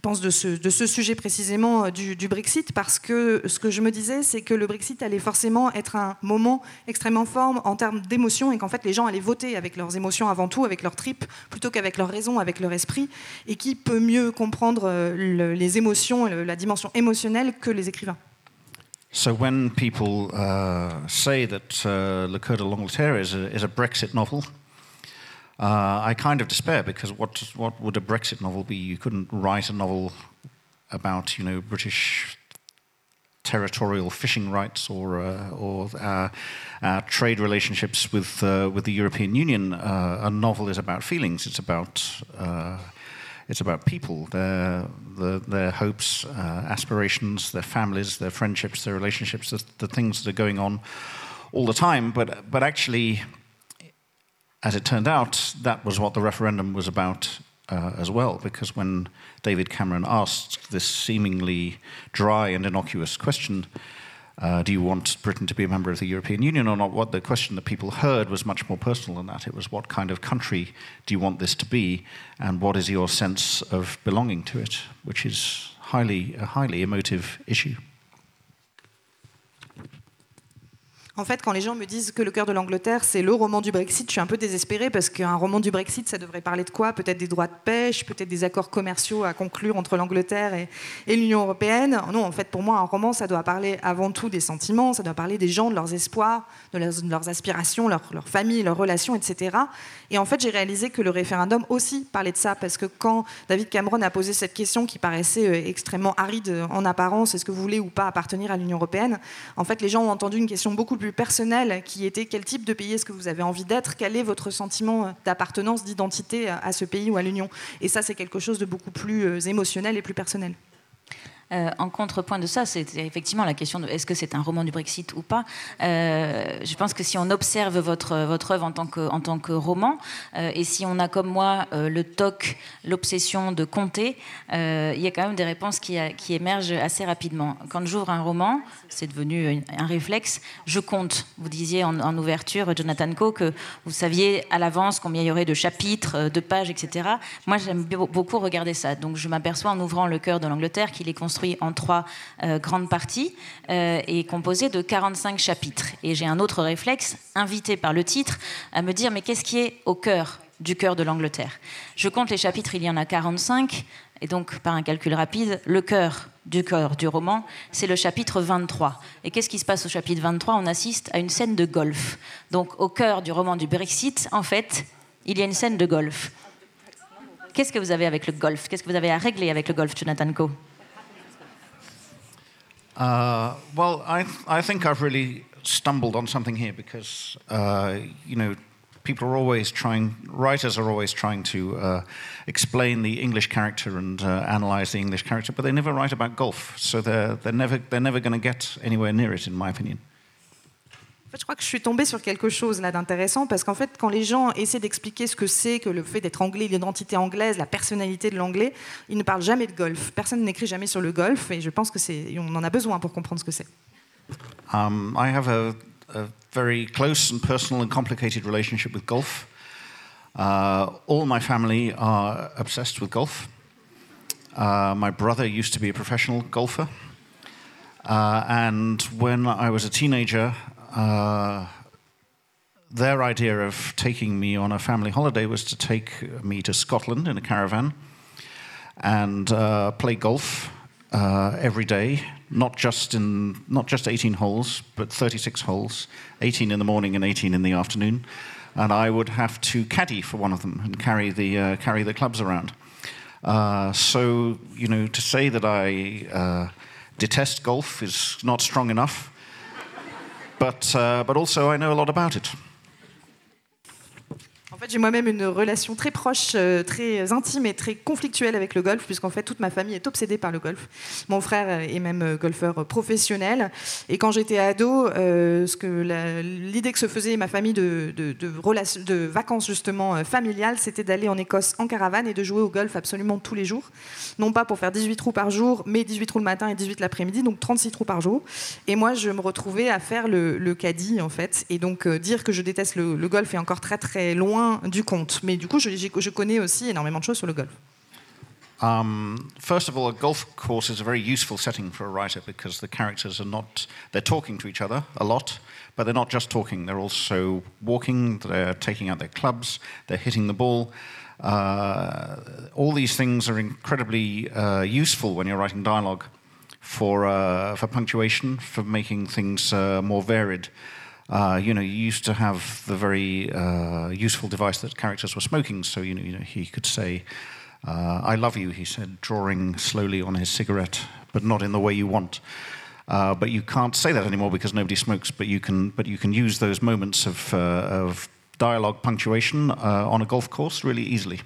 pensent de ce sujet précisément du Brexit, parce que ce que je me disais, c'est que le Brexit allait forcément être un moment extrêmement fort en termes d'émotion, et qu'en fait, les gens allaient voter avec leurs émotions avant tout, avec leurs tripes, plutôt qu'avec leur raison, avec leur esprit. Et qui peut mieux comprendre les émotions, la dimension émotionnelle, que les écrivains. So when people say that Le Cercle de l'Angleterre is a Brexit novel, I kind of despair, because what would a Brexit novel be? You couldn't write a novel about British territorial fishing rights or trade relationships with the European Union. A novel is about feelings. It's about It's about people, their hopes, aspirations, their families, their friendships, their relationships, the things that are going on all the time. But actually, as it turned out, that was what the referendum was about as well, because when David Cameron asked this seemingly dry and innocuous question, do you want Britain to be a member of the European Union or not? What the question that people heard was much more personal than that. It was, what kind of country do you want this to be, and what is your sense of belonging to it, which is a highly emotive issue. En fait, quand les gens me disent que Le cœur de l'Angleterre, c'est le roman du Brexit, je suis un peu désespérée, parce qu'un roman du Brexit, ça devrait parler de quoi? Peut-être des droits de pêche, peut-être des accords commerciaux à conclure entre l'Angleterre et l'Union européenne. Non, en fait, pour moi, un roman, ça doit parler avant tout des sentiments, ça doit parler des gens, de leurs espoirs, de leurs aspirations, leur famille, leurs relations, etc. Et en fait, j'ai réalisé que le référendum aussi parlait de ça, parce que quand David Cameron a posé cette question qui paraissait extrêmement aride en apparence, est-ce que vous voulez ou pas appartenir à l'Union européenne, en fait, les gens ont entendu une question beaucoup plus personnel, qui était: quel type de pays est-ce que vous avez envie d'être? Quel est votre sentiment d'appartenance, d'identité à ce pays ou à l'Union? Et ça, c'est quelque chose de beaucoup plus émotionnel et plus personnel. En contrepoint de ça, c'est effectivement la question de est-ce que c'est un roman du Brexit ou pas. Je pense que si on observe votre œuvre en tant que roman, et si on a comme moi le toc, l'obsession de compter, il y a quand même des réponses qui émergent assez rapidement. Quand j'ouvre un roman, c'est devenu un réflexe, je compte. Vous disiez en ouverture, Jonathan Coe, que vous saviez à l'avance combien il y aurait de chapitres, de pages, etc. Moi, j'aime beaucoup regarder ça. Donc je m'aperçois en ouvrant Le cœur de l'Angleterre qu'il est construit en trois grandes parties et composé de 45 chapitres. Et j'ai un autre réflexe, invité par le titre, à me dire: mais qu'est-ce qui est au cœur du cœur de l'Angleterre? Je compte les chapitres, il y en a 45, et donc par un calcul rapide, le cœur du roman, c'est le chapitre 23. Et qu'est-ce qui se passe au chapitre 23? On assiste à une scène de golf. Donc au cœur du roman du Brexit, en fait, il y a une scène de golf. Qu'est-ce que vous avez avec le golf? Qu'est-ce que vous avez à régler avec le golf, Jonathan Coe? I think I've really stumbled on something here, because people are always writers are always trying to explain the English character and analyze the English character, but they never write about golf, so they're never going to get anywhere near it, in my opinion. Je crois que je suis tombée sur quelque chose là d'intéressant, parce qu'en fait, quand les gens essaient d'expliquer ce que c'est que le fait d'être anglais, l'identité anglaise, la personnalité de l'anglais, ils ne parlent jamais de golf. Personne n'écrit jamais sur le golf, et je pense que on en a besoin pour comprendre ce que c'est. I have a very close and personal and complicated relationship with golf. All my family are obsessed with golf. My brother used to be a professional golfer, and when I was a teenager. Their idea of taking me on a family holiday was to take me to Scotland in a caravan and play golf every day, not just 18 holes, but 36 holes, 18 in the morning and 18 in the afternoon, and I would have to caddy for one of them and carry the clubs around. So to say that I detest golf is not strong enough. But also I know a lot about it. En fait, j'ai moi-même une relation très proche, très intime et très conflictuelle avec le golf, puisqu'en fait, toute ma famille est obsédée par le golf. Mon frère est même golfeur professionnel. Et quand j'étais ado, l'idée que se faisait ma famille de vacances justement familiales, c'était d'aller en Écosse en caravane et de jouer au golf absolument tous les jours. Non pas pour faire 18 trous par jour, mais 18 trous le matin et 18 l'après-midi, donc 36 trous par jour. Et moi, je me retrouvais à faire le caddie, en fait. Et donc, dire que je déteste le golf est encore très, très loin du compte, mais du coup je connais aussi énormément de choses sur le golf. First of all, a golf course is a very useful setting for a writer, because the characters they're talking to each other a lot, but they're not just talking, they're also walking, they're taking out their clubs, they're hitting the ball. All these things are incredibly useful when you're writing dialogue for punctuation, for making things more varied. You used to have the very useful device that characters were smoking. So, he could say, I love you, he said, drawing slowly on his cigarette, but not in the way you want. But you can't say that anymore because nobody smokes, but you can use those moments of dialogue punctuation on a golf course really easily.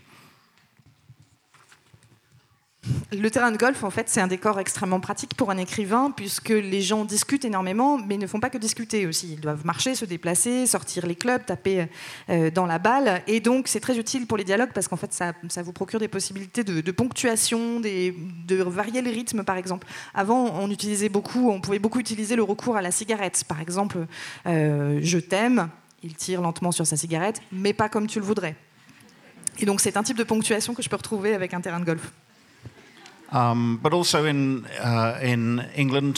Le terrain de golf, en fait, c'est un décor extrêmement pratique pour un écrivain, puisque les gens discutent énormément, mais ne font pas que discuter aussi. Ils doivent marcher, se déplacer, sortir les clubs, taper dans la balle. Et donc, c'est très utile pour les dialogues, parce qu'en fait, ça vous procure des possibilités de ponctuation, de varier les rythmes, par exemple. Avant, on pouvait beaucoup utiliser le recours à la cigarette. Par exemple, je t'aime, il tire lentement sur sa cigarette, mais pas comme tu le voudrais. Et donc, c'est un type de ponctuation que je peux retrouver avec un terrain de golf. But also in England,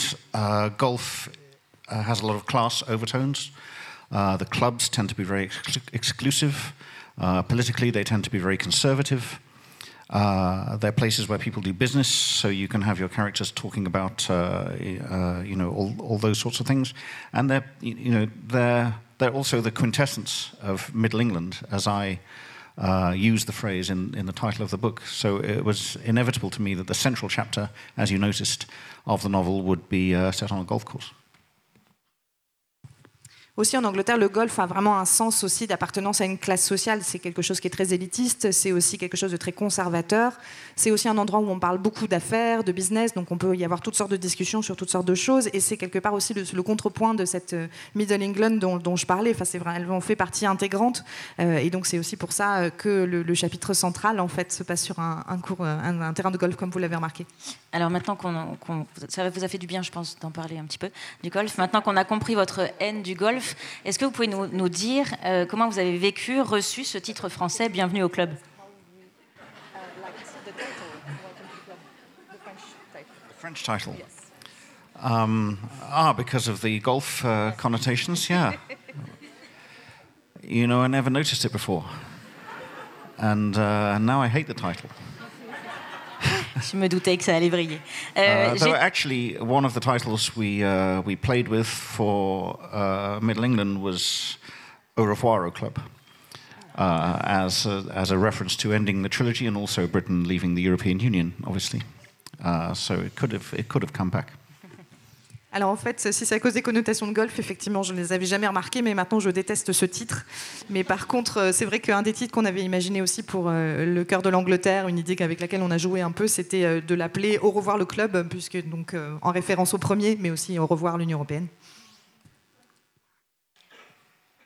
golf has a lot of class overtones. The clubs tend to be very exclusive. Politically, they tend to be very conservative. They're places where people do business, so you can have your characters talking about, all those sorts of things. And they're also the quintessence of Middle England, as I. Use the phrase in the title of the book. So it was inevitable to me that the central chapter, as you noticed, of the novel would be set on a golf course. Aussi en Angleterre, le golf a vraiment un sens aussi d'appartenance à une classe sociale. C'est quelque chose qui est très élitiste, c'est aussi quelque chose de très conservateur. C'est aussi un endroit où on parle beaucoup d'affaires, de business, donc on peut y avoir toutes sortes de discussions sur toutes sortes de choses. Et c'est quelque part aussi le contrepoint de cette Middle England dont je parlais. Enfin, c'est vrai, elles en fait partie intégrante. Et donc c'est aussi pour ça que le chapitre central en fait, se passe sur un terrain de golf, comme vous l'avez remarqué. Alors maintenant qu'on ça vous a fait du bien, je pense, d'en parler un petit peu du golf. Maintenant qu'on a compris votre haine du golf, est-ce que vous pouvez nous dire comment vous avez vécu, reçu ce titre français « Bienvenue au Club » ? The French title. Yes. Because of the golf connotations, yeah. You know, I never noticed it before. And now I hate the title. Je me doutais que ça allait briller. Though actually, one of the titles we played with for Middle England was Au Revoir au Club, as a reference to ending the trilogy and also Britain leaving the European Union, obviously. So it could have come back. Alors en fait, si c'est à cause des connotations de golf, effectivement, je ne les avais jamais remarquées, mais maintenant je déteste ce titre. Mais par contre, c'est vrai qu'un des titres qu'on avait imaginé aussi pour le cœur de l'Angleterre, une idée avec laquelle on a joué un peu, c'était de l'appeler Au Revoir le Club, puisque donc en référence au premier, mais aussi Au Revoir l'Union Européenne.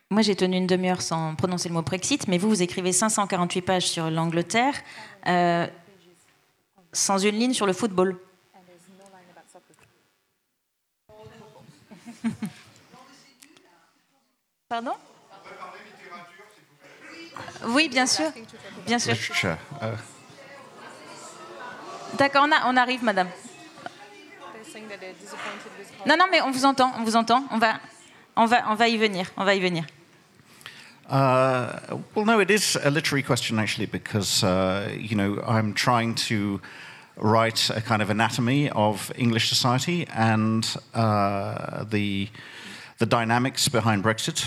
Moi, j'ai tenu une demi-heure sans prononcer le mot Brexit, mais vous écrivez 548 pages sur l'Angleterre, sans une ligne sur le football. Pardon? Oui, bien sûr. Bien sûr. D'accord, on arrive, madame. Non, mais on vous entend. On va y venir, Well, no, it is a literary question, actually, because, I'm trying to write a kind of anatomy of English society and the dynamics behind Brexit.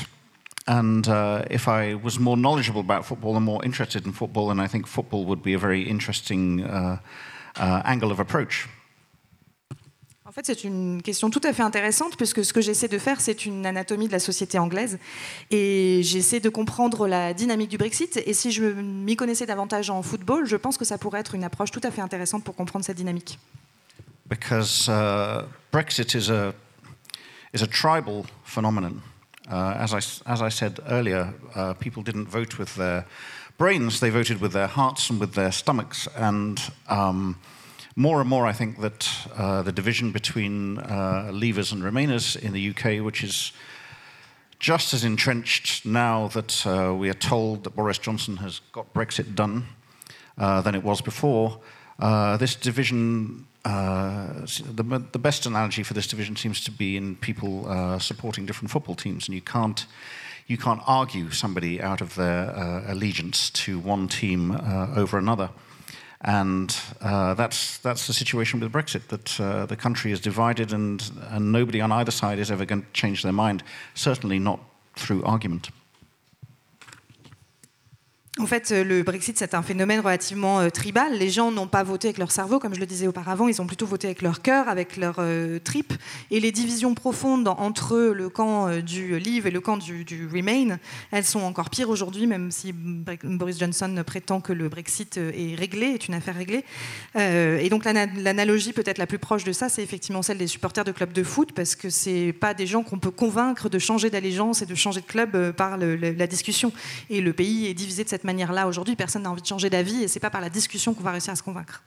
And if I was more knowledgeable about football and more interested in football, then I think football would be a very interesting angle of approach. En fait, c'est une question tout à fait intéressante, puisque ce que j'essaie de faire, c'est une anatomie de la société anglaise. Et j'essaie de comprendre la dynamique du Brexit. Et si je m'y connaissais davantage en football, je pense que ça pourrait être une approche tout à fait intéressante pour comprendre cette dynamique. Because Brexit is a tribal phenomenon. As I said earlier, people didn't vote with their brains, they voted with their hearts and with their stomachs. And... more and more, I think that the division between Leavers and Remainers in the UK, which is just as entrenched now that we are told that Boris Johnson has got Brexit done than it was before, this division, the best analogy for this division seems to be in people supporting different football teams, and you can't argue somebody out of their allegiance to one team over another. And that's the situation with Brexit, that the country is divided and nobody on either side is ever going to change their mind, certainly not through argument. En fait, le Brexit, c'est un phénomène relativement tribal. Les gens n'ont pas voté avec leur cerveau, comme je le disais auparavant, ils ont plutôt voté avec leur cœur, avec leur tripes. Et les divisions profondes entre le camp du Leave et le camp du Remain, elles sont encore pires aujourd'hui, même si Boris Johnson prétend que le Brexit est réglé, est une affaire réglée. Et donc l'analogie peut-être la plus proche de ça, c'est effectivement celle des supporters de clubs de foot, parce que c'est pas des gens qu'on peut convaincre de changer d'allégeance et de changer de club par la discussion. Et le pays est divisé de cette manière-là aujourd'hui, personne n'a envie de changer d'avis et c'est pas par la discussion qu'on va réussir à se convaincre.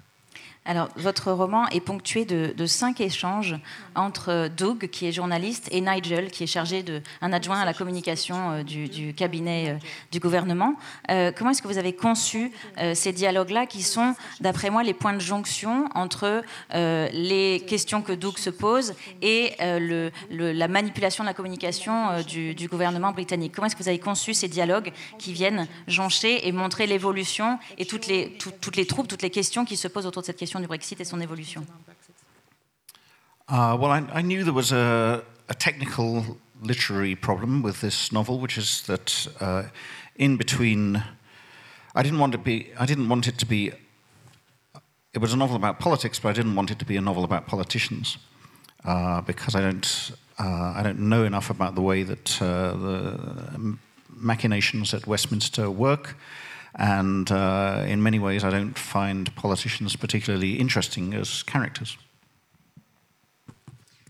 Alors, votre roman est ponctué de 5 échanges entre Doug, qui est journaliste, et Nigel, qui est chargé un adjoint à la communication du cabinet du gouvernement. Comment est-ce que vous avez conçu ces dialogues-là, qui sont, d'après moi, les points de jonction entre les questions que Doug se pose et la manipulation de la communication du gouvernement britannique? Comment est-ce que vous avez conçu ces dialogues qui viennent joncher et montrer l'évolution et toutes les troupes, toutes les questions qui se posent autour de cette question du Brexit et son évolution? Well, I knew there was a technical literary problem with this novel, which is that in between, I didn't want it to be. It was a novel about politics, but I didn't want it to be a novel about politicians because I don't know enough about the way that the machinations at Westminster work. And in many ways, I don't find politicians particularly interesting as characters.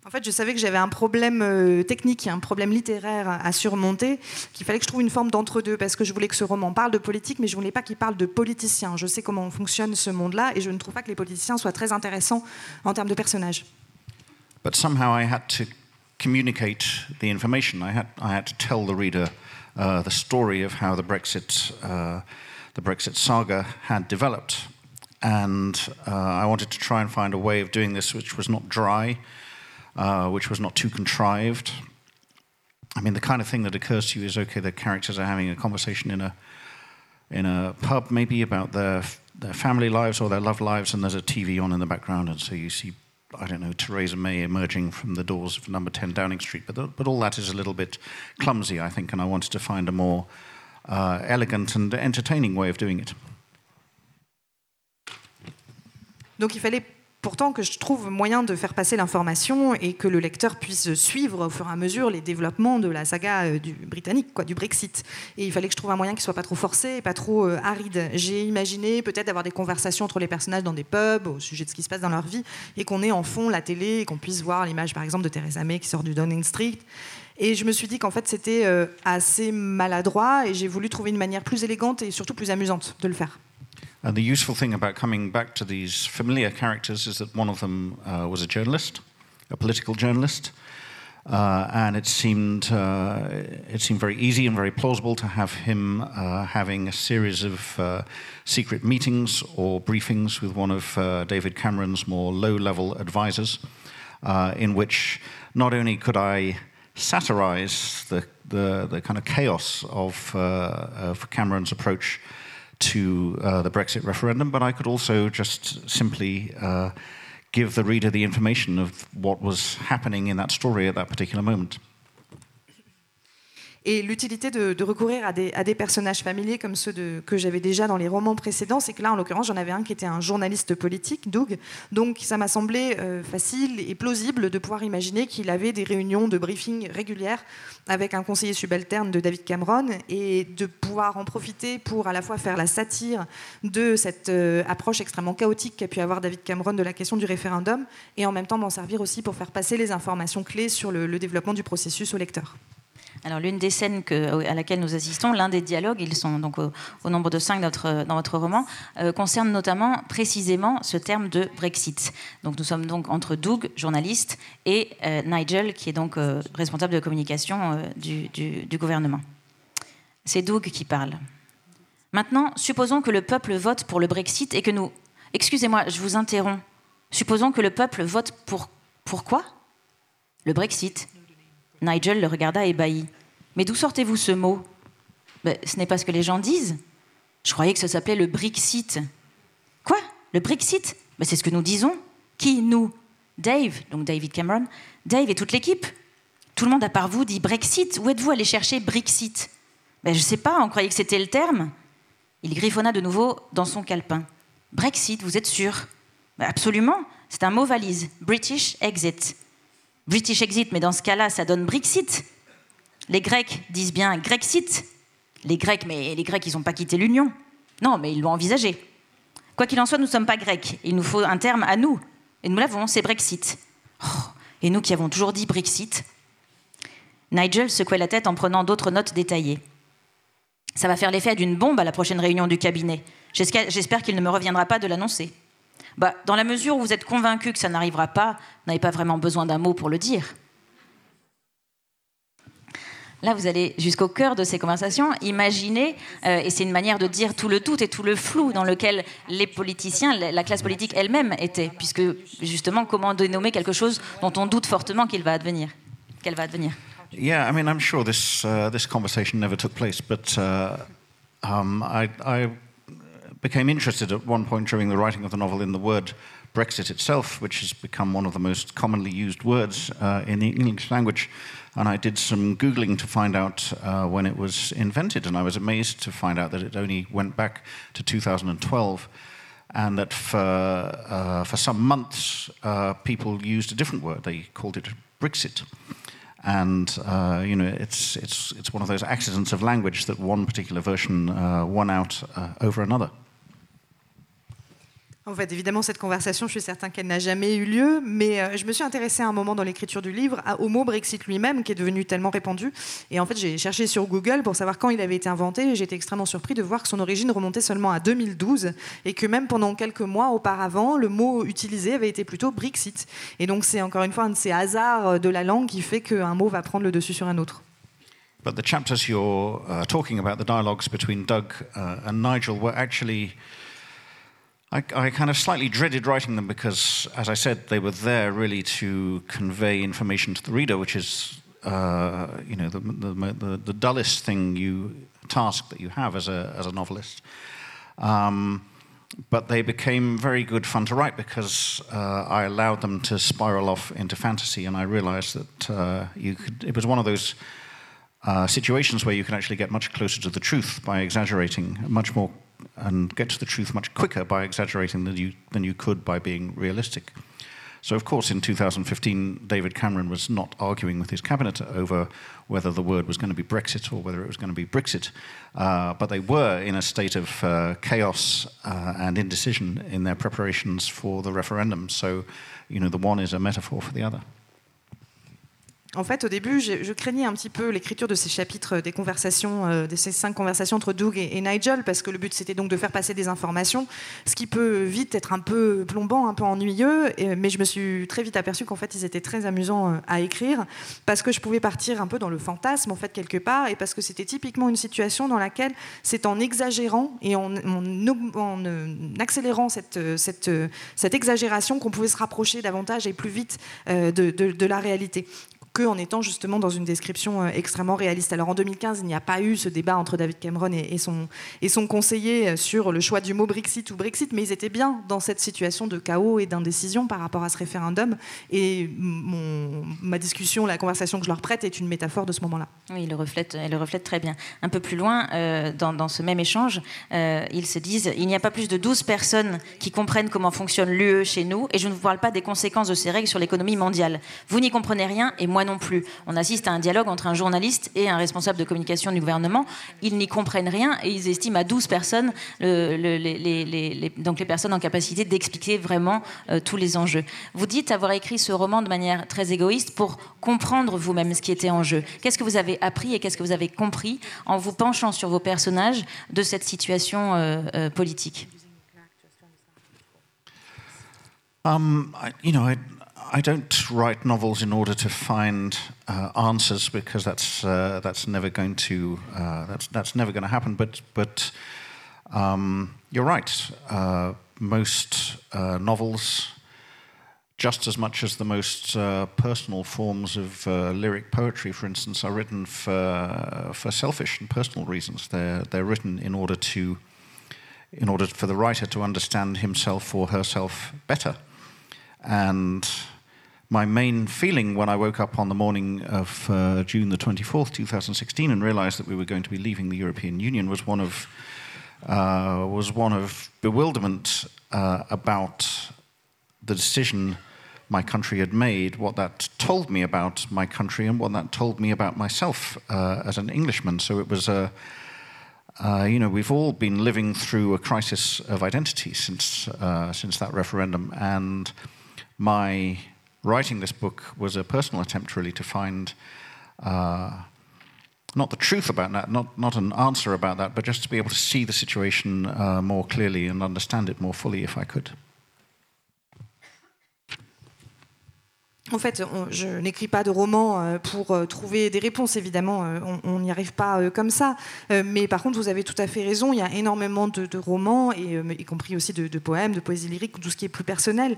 En fait, je savais que j'avais un problème technique et un problème littéraire à surmonter, qu'il fallait que je trouve une forme d'entre-deux, parce que je voulais que ce roman parle de politique, mais je ne voulais pas qu'il parle de politiciens. Je sais comment fonctionne ce monde-là, et je ne trouve pas que les politiciens soient très intéressants en termes de personnages. But somehow I had to communicate the information. I had to tell the reader the story of how the Brexit saga had developed, and I wanted to try and find a way of doing this which was not dry, which was not too contrived. I mean, the kind of thing that occurs to you is, okay, the characters are having a conversation in a pub, maybe about their family lives or their love lives, and there's a TV on in the background, and so you see, I don't know, Theresa May emerging from the doors of number 10 Downing Street, but all that is a little bit clumsy, I think, and I wanted to find a more elegant and entertaining way of doing it. Donc il fallait pourtant que je trouve moyen de faire passer l'information et que le lecteur puisse suivre au fur et à mesure les développements de la saga du britannique, du Brexit. Et il fallait que je trouve un moyen qui soit pas trop forcé et pas trop aride. J'ai imaginé peut-être avoir des conversations entre les personnages dans des pubs au sujet de ce qui se passe dans leur vie et qu'on ait en fond la télé et qu'on puisse voir l'image par exemple de Theresa May qui sort du Downing Street. Et je me suis dit qu'en fait c'était assez maladroit et j'ai voulu trouver une manière plus élégante et surtout plus amusante de le faire. And the useful thing about coming back to these familiar characters is that one of them was a journalist, a political journalist, and it seemed very easy and very plausible to have him having a series of secret meetings or briefings with one of David Cameron's more low-level advisors, in which not only could I satirize the kind of chaos of Cameron's approach to the Brexit referendum, but I could also just simply give the reader the information of what was happening in that story at that particular moment. Et l'utilité de recourir à des personnages familiers comme ceux que j'avais déjà dans les romans précédents, c'est que là, en l'occurrence, j'en avais un qui était un journaliste politique, Doug. Donc, ça m'a semblé facile et plausible de pouvoir imaginer qu'il avait des réunions de briefing régulières avec un conseiller subalterne de David Cameron et de pouvoir en profiter pour à la fois faire la satire de cette approche extrêmement chaotique qu'a pu avoir David Cameron de la question du référendum et en même temps m'en servir aussi pour faire passer les informations clés sur le développement du processus au lecteur. Alors, l'une des scènes à laquelle nous assistons, l'un des dialogues, ils sont donc au nombre de 5 dans votre roman, concerne notamment précisément ce terme de Brexit. Donc, nous sommes donc entre Doug, journaliste, et Nigel, qui est donc responsable de communication du gouvernement. C'est Doug qui parle. Maintenant, supposons que le peuple vote pour le Brexit et que nous... Excusez-moi, je vous interromps. Supposons que le peuple vote pour quoi ? Le Brexit. Nigel le regarda ébahi. « Mais d'où sortez-vous ce mot ? » ?»« Ce n'est pas ce que les gens disent. Je croyais que ça s'appelait le Brexit. »« Quoi ? Le Brexit ? » ?»« C'est ce que nous disons. » »« Qui, nous ? » ?»« Dave, donc David Cameron. » »« Dave et toute l'équipe. » »« Tout le monde à part vous dit Brexit. Où êtes-vous allé chercher Brexit ?»« Je ne sais pas, on croyait que c'était le terme. » »« Il griffonna de nouveau dans son calepin. « Brexit, vous êtes sûr ?»« Absolument, c'est un mot valise. British exit. »« British exit, mais dans ce cas-là, ça donne Brexit. » »« Les Grecs disent bien Grexit. » »« Les Grecs, mais les Grecs, ils n'ont pas quitté l'Union. » »« Non, mais ils l'ont envisagé. » »« Quoi qu'il en soit, nous ne sommes pas Grecs. Il nous faut un terme à nous. Et nous l'avons, c'est Brexit. Oh, » et nous qui avons toujours dit Brexit. Nigel secouait la tête en prenant d'autres notes détaillées. « Ça va faire l'effet d'une bombe à la prochaine réunion du cabinet. J'espère qu'il ne me reviendra pas de l'annoncer. »« Bah, dans la mesure où vous êtes convaincu que ça n'arrivera pas, vous n'avez pas vraiment besoin d'un mot pour le dire. » Là, vous allez jusqu'au cœur de ces conversations. Imaginez, et c'est une manière de dire tout le doute et tout le flou dans lequel les politiciens, la classe politique elle-même était, puisque justement, comment dénommer quelque chose dont on doute fortement qu'il va advenir, qu'elle va advenir. Yeah, I mean, I'm sure this conversation never took place, but I became interested at one point during the writing of the novel in the word Brexit itself, which has become one of the most commonly used words in the English language, and I did some Googling to find out when it was invented, and I was amazed to find out that it only went back to 2012, and that for some months people used a different word. They called it Brexit. And you know, it's one of those accidents of language that one particular version won out over another. En fait, évidemment, cette conversation, je suis certain qu'elle n'a jamais eu lieu, mais je me suis intéressée à un moment dans l'écriture du livre au mot Brexit lui-même, qui est devenu tellement répandu. Et en fait, j'ai cherché sur Google pour savoir quand il avait été inventé, et j'ai été extrêmement surpris de voir que son origine remontait seulement à 2012, et que même pendant quelques mois auparavant, le mot utilisé avait été plutôt Brexit. Et donc, c'est encore une fois un de ces hasards de la langue qui fait qu'un mot va prendre le dessus sur un autre. But the chapters you're talking about, the dialogues between Doug and Nigel, were actually... I kind of slightly dreaded writing them because, as I said, they were there really to convey information to the reader, which is, you know, the dullest task that you have as a novelist. But they became very good fun to write because I allowed them to spiral off into fantasy, and I realised that it was one of those situations where you can actually get much closer to the truth by exaggerating much more. And get to the truth much quicker by exaggerating than you could by being realistic. So, of course, in 2015, David Cameron was not arguing with his cabinet over whether the word was going to be Brexit or whether it was going to be Brexit, but they were in a state of chaos and indecision in their preparations for the referendum. So, you know, the one is a metaphor for the other. En fait, au début, je craignais un petit peu l'écriture de ces chapitres, des conversations, de ces 5 conversations entre Doug et Nigel, parce que le but, c'était donc de faire passer des informations, ce qui peut vite être un peu plombant, un peu ennuyeux, mais je me suis très vite aperçue qu'en fait, ils étaient très amusants à écrire, parce que je pouvais partir un peu dans le fantasme, en fait, quelque part, et parce que c'était typiquement une situation dans laquelle c'est en exagérant et en accélérant cette exagération qu'on pouvait se rapprocher davantage et plus vite de la réalité. En étant justement dans une description extrêmement réaliste. Alors en 2015, il n'y a pas eu ce débat entre David Cameron et son conseiller sur le choix du mot Brexit ou Brexit, mais ils étaient bien dans cette situation de chaos et d'indécision par rapport à ce référendum. Et ma discussion, la conversation que je leur prête est une métaphore de ce moment-là. Oui, elle le reflète très bien. Un peu plus loin, dans ce même échange, ils se disent « Il n'y a pas plus de 12 personnes qui comprennent comment fonctionne l'UE chez nous, et je ne vous parle pas des conséquences de ces règles sur l'économie mondiale. Vous n'y comprenez rien, et moi non plus. On assiste à un dialogue entre un journaliste et un responsable de communication du gouvernement. Ils n'y comprennent rien et ils estiment à 12 personnes donc les personnes en capacité d'expliquer vraiment tous les enjeux. Vous dites avoir écrit ce roman de manière très égoïste pour comprendre vous-même ce qui était en jeu. Qu'est-ce que vous avez appris et qu'est-ce que vous avez compris en vous penchant sur vos personnages de cette situation politique? I don't write novels in order to find answers because that's never going to happen. But you're right. Most novels, just as much as the most personal forms of lyric poetry, for instance, are written for selfish and personal reasons. They're written in order for the writer to understand himself or herself better. And my main feeling when I woke up on the morning of June the 24th, 2016, and realized that we were going to be leaving the European Union was one of was one of bewilderment about the decision my country had made, what that told me about my country and what that told me about myself as an Englishman. So it was we've all been living through a crisis of identity since that referendum, and my writing this book was a personal attempt really to find not the truth about that, not an answer about that, but just to be able to see the situation more clearly and understand it more fully if I could. En fait, je n'écris pas de roman pour trouver des réponses, évidemment, on n'y arrive pas comme ça. Mais par contre, vous avez tout à fait raison, il y a énormément de romans, et, y compris aussi de poèmes, de poésie lyrique, tout ce qui est plus personnel,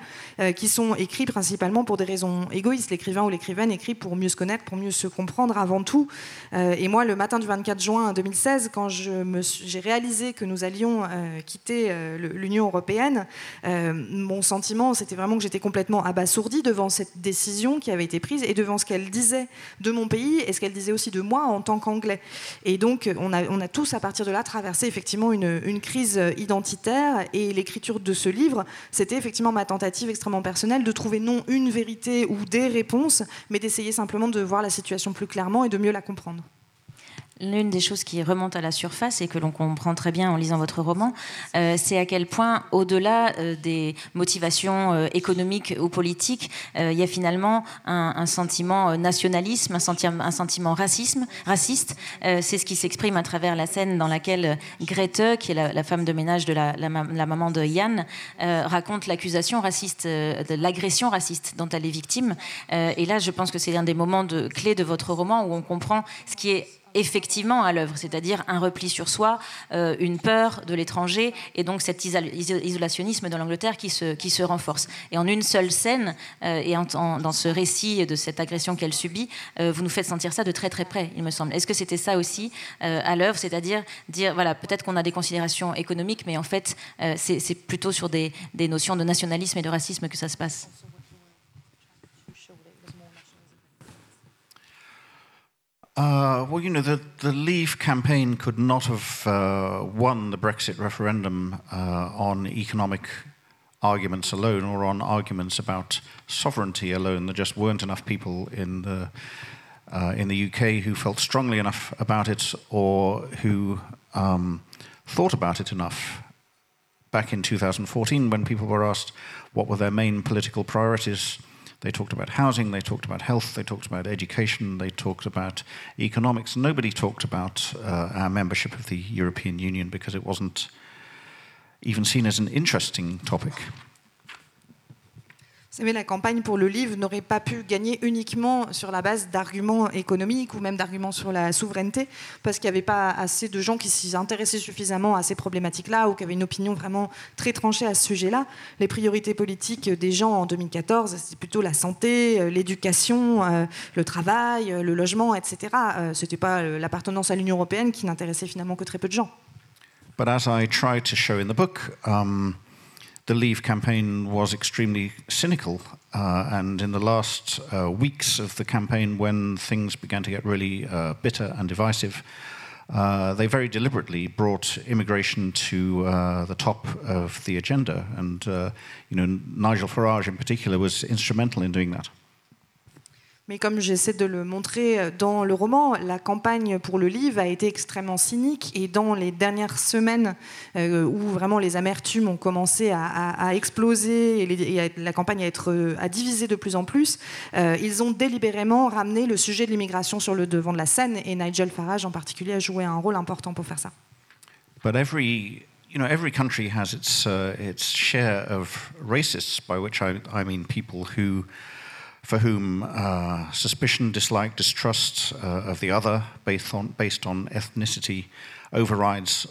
qui sont écrits principalement pour des raisons égoïstes. L'écrivain ou l'écrivaine écrit pour mieux se connaître, pour mieux se comprendre avant tout. Et moi, le matin du 24 juin 2016, quand j'ai réalisé que nous allions quitter l'Union européenne, mon sentiment, c'était vraiment que j'étais complètement abasourdie devant cette décision qui avait été prise et devant ce qu'elle disait de mon pays et ce qu'elle disait aussi de moi en tant qu'Anglais. Et donc on a tous à partir de là traversé effectivement une crise identitaire, et l'écriture de ce livre, c'était effectivement ma tentative extrêmement personnelle de trouver non une vérité ou des réponses, mais d'essayer simplement de voir la situation plus clairement et de mieux la comprendre. L'une des choses qui remonte à la surface et que l'on comprend très bien en lisant votre roman, c'est à quel point, au-delà des motivations économiques ou politiques, il y a finalement un sentiment nationalisme, un sentiment raciste. C'est ce qui s'exprime à travers la scène dans laquelle Grete, qui est la femme de ménage de la maman de Yann, raconte l'accusation raciste, de l'agression raciste dont elle est victime. Et là, je pense que c'est un des moments clés de votre roman où on comprend ce qui est effectivement à l'œuvre, c'est-à-dire un repli sur soi, une peur de l'étranger, et donc cet isolationnisme de l'Angleterre qui se renforce. Et en une seule scène, dans ce récit de cette agression qu'elle subit, vous nous faites sentir ça de très très près, il me semble. Est-ce que c'était ça aussi à l'œuvre, c'est-à-dire dire, voilà, peut-être qu'on a des considérations économiques, mais en fait, c'est plutôt sur des notions de nationalisme et de racisme que ça se passe? The Leave campaign could not have won the Brexit referendum on economic arguments alone, or on arguments about sovereignty alone. There just weren't enough people in the UK who felt strongly enough about it, or who thought about it enough. Back in 2014, when people were asked what were their main political priorities, they talked about housing, they talked about health, they talked about education, they talked about economics. Nobody talked about our membership of the European Union because it wasn't even seen as an interesting topic. Vous savez, la campagne pour le livre n'aurait pas pu gagner uniquement sur la base d'arguments économiques ou même d'arguments sur la souveraineté, parce qu'il n'y avait pas assez de gens qui s'y intéressaient suffisamment à ces problématiques-là, ou qui avaient une opinion vraiment très tranchée à ce sujet-là. Les priorités politiques des gens en 2014, c'est plutôt la santé, l'éducation, le travail, le logement, etc. Ce n'était pas l'appartenance à l'Union européenne qui n'intéressait finalement que très peu de gens. But as I tried to show in the book, the Leave campaign was extremely cynical, and in the last weeks of the campaign, when things began to get really bitter and divisive, they very deliberately brought immigration to the top of the agenda, and Nigel Farage in particular was instrumental in doing that. Mais comme j'essaie de le montrer dans le roman, la campagne pour le livre a été extrêmement cynique, et dans les dernières semaines où vraiment les amertumes ont commencé à exploser et la campagne à diviser de plus en plus, ils ont délibérément ramené le sujet de l'immigration sur le devant de la scène, et Nigel Farage en particulier a joué un rôle important pour faire ça. But every country has its share of racists, by which I mean people for whom suspicion, dislike, distrust of the other based on ethnicity overrides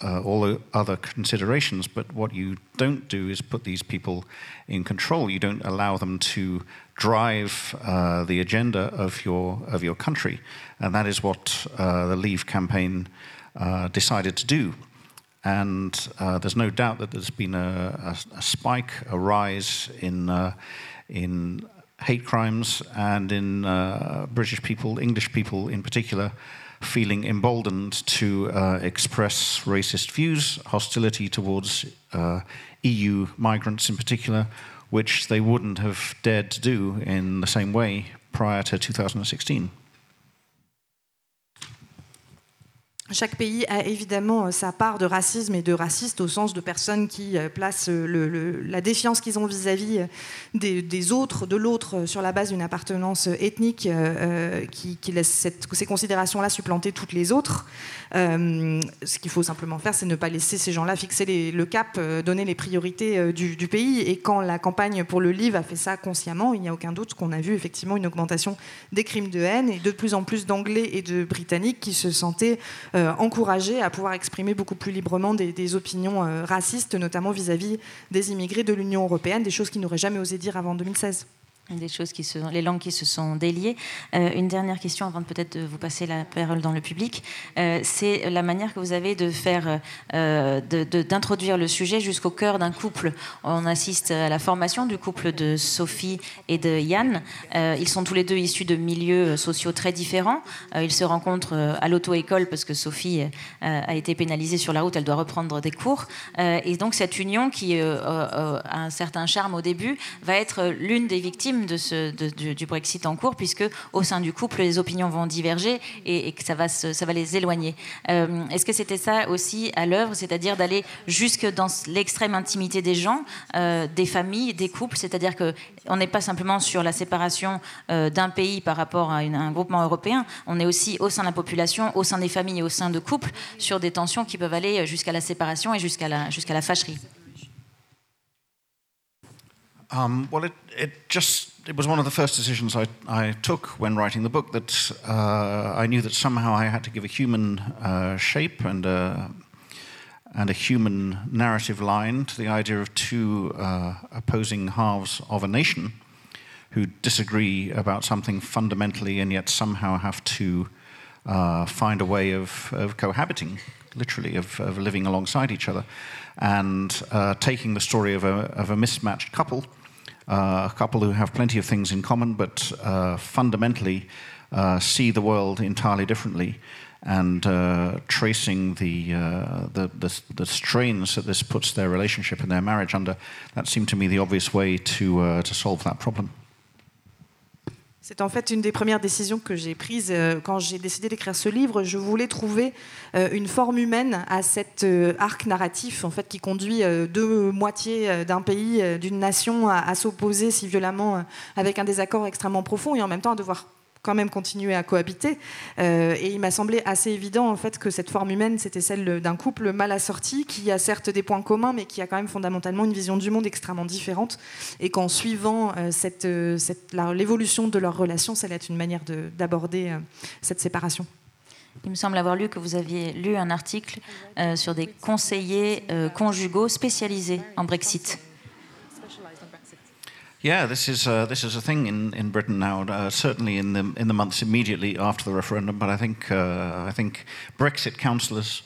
all other considerations. But what you don't do is put these people in control. You don't allow them to drive the agenda of your country, and that is what the Leave campaign decided to do. And there's no doubt that there's been a spike, a rise in hate crimes, and in British people, English people in particular, feeling emboldened to express racist views, hostility towards EU migrants in particular, which they wouldn't have dared to do in the same way prior to 2016. Chaque pays a évidemment sa part de racisme et de racistes au sens de personnes qui placent la défiance qu'ils ont vis-à-vis des autres, de l'autre, sur la base d'une appartenance ethnique qui laisse ces considérations-là supplanter toutes les autres. Ce qu'il faut simplement faire, c'est ne pas laisser ces gens-là fixer le cap, donner les priorités du pays. Et quand la campagne pour le livre a fait ça consciemment, il n'y a aucun doute qu'on a vu effectivement une augmentation des crimes de haine et de plus en plus d'Anglais et de Britanniques qui se sentaient encouragés à pouvoir exprimer beaucoup plus librement des opinions racistes, notamment vis-à-vis des immigrés de l'Union européenne, des choses qu'ils n'auraient jamais osé dire avant 2016. Des choses les langues qui se sont déliées. Une dernière question avant peut-être de vous passer la parole dans le public. C'est la manière que vous avez de faire, d'introduire le sujet jusqu'au cœur d'un couple. On assiste à la formation du couple de Sophie et de Yann. Ils sont tous les deux issus de milieux sociaux très différents. Ils se rencontrent à l'auto-école parce que Sophie a été pénalisée sur la route, elle doit reprendre des cours. Et donc cette union qui a un certain charme au début va être l'une des victimes du Brexit en cours, puisque au sein du couple les opinions vont diverger et que ça va les éloigner. Est-ce que c'était ça aussi à l'œuvre, c'est-à-dire d'aller jusque dans l'extrême intimité des gens, des familles, des couples, c'est-à-dire qu'on n'est pas simplement sur la séparation d'un pays par rapport à un groupement européen, on est aussi au sein de la population, au sein des familles et au sein de couples, sur des tensions qui peuvent aller jusqu'à la séparation et jusqu'à la fâcherie. Well, it was one of the first decisions I took when writing the book, that I knew that somehow I had to give a human shape and a human narrative line to the idea of two opposing halves of a nation who disagree about something fundamentally and yet somehow have to find a way of cohabiting, literally, of living alongside each other. And taking the story of a mismatched couple, a couple who have plenty of things in common, but fundamentally see the world entirely differently, and tracing the strains that this puts their relationship and their marriage under, that seemed to me the obvious way to solve that problem. C'est en fait une des premières décisions que j'ai prises quand j'ai décidé d'écrire ce livre. Je voulais trouver une forme humaine à cet arc narratif en fait, qui conduit deux moitiés d'un pays, d'une nation, à s'opposer si violemment avec un désaccord extrêmement profond et en même temps à devoir quand même continuer à cohabiter. Et il m'a semblé assez évident en fait, que cette forme humaine, c'était celle d'un couple mal assorti, qui a certes des points communs, mais qui a quand même fondamentalement une vision du monde extrêmement différente, et qu'en suivant l'évolution de leur relation, ça allait être une manière d'aborder cette séparation. Il me semble avoir lu que vous aviez lu un article sur des conseillers conjugaux spécialisés en Brexit. Yeah, this is a thing in Britain now. Certainly in the months immediately after the referendum, but I think Brexit councillors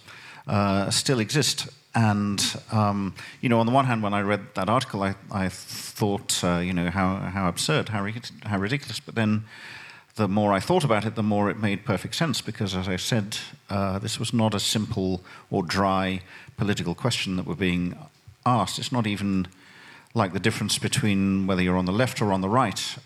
still exist. And on the one hand, when I read that article, I thought, how absurd, how ridiculous. But then, the more I thought about it, the more it made perfect sense. Because, as I said, this was not a simple or dry political question that were being asked. It's not even like the difference between whether you're on the left or on the right,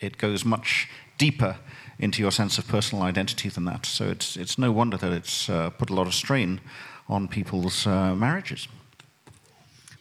it goes much deeper into your sense of personal identity than that. So it's no wonder that it's put a lot of strain on people's marriages.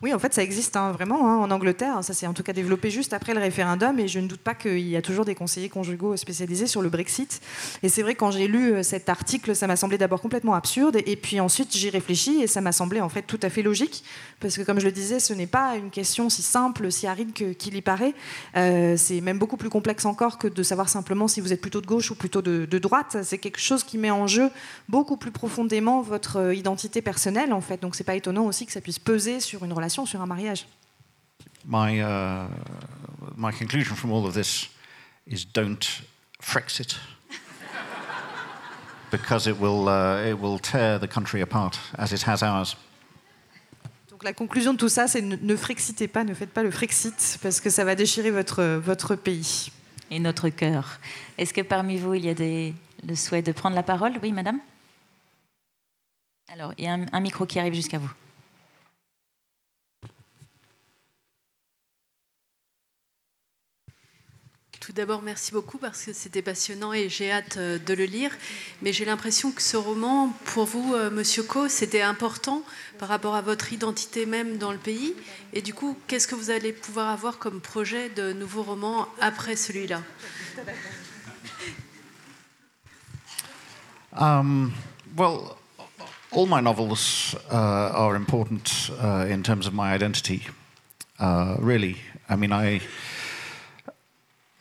Oui, en fait, ça existe vraiment en Angleterre. Ça s'est en tout cas développé juste après le référendum et je ne doute pas qu'il y a toujours des conseillers conjugaux spécialisés sur le Brexit. Et c'est vrai, quand j'ai lu cet article, ça m'a semblé d'abord complètement absurde et puis ensuite j'y réfléchis et ça m'a semblé en fait tout à fait logique parce que, comme je le disais, ce n'est pas une question si simple, si aride qu'il y paraît. C'est même beaucoup plus complexe encore que de savoir simplement si vous êtes plutôt de gauche ou plutôt de droite. C'est quelque chose qui met en jeu beaucoup plus profondément votre identité personnelle en fait. Donc c'est pas étonnant aussi que ça puisse peser sur une relation, sur un mariage. My conclusion from all of this is don't Frexit because it will tear the country apart as it has ours. Donc la conclusion de tout ça, c'est ne frexitez pas, ne faites pas le Frexit parce que ça va déchirer votre pays et notre cœur. Est-ce que parmi vous il y a des le souhait de prendre la parole. Oui, madame ? Alors, il y a un micro qui arrive jusqu'à vous. Tout d'abord, merci beaucoup parce que c'était passionnant et j'ai hâte de le lire. Mais j'ai l'impression que ce roman, pour vous, Monsieur Coe, c'était important par rapport à votre identité même dans le pays. Et du coup, qu'est-ce que vous allez pouvoir avoir comme projet de nouveau roman après celui-là ? Well, all my novels are important in terms of my identity, really. I mean,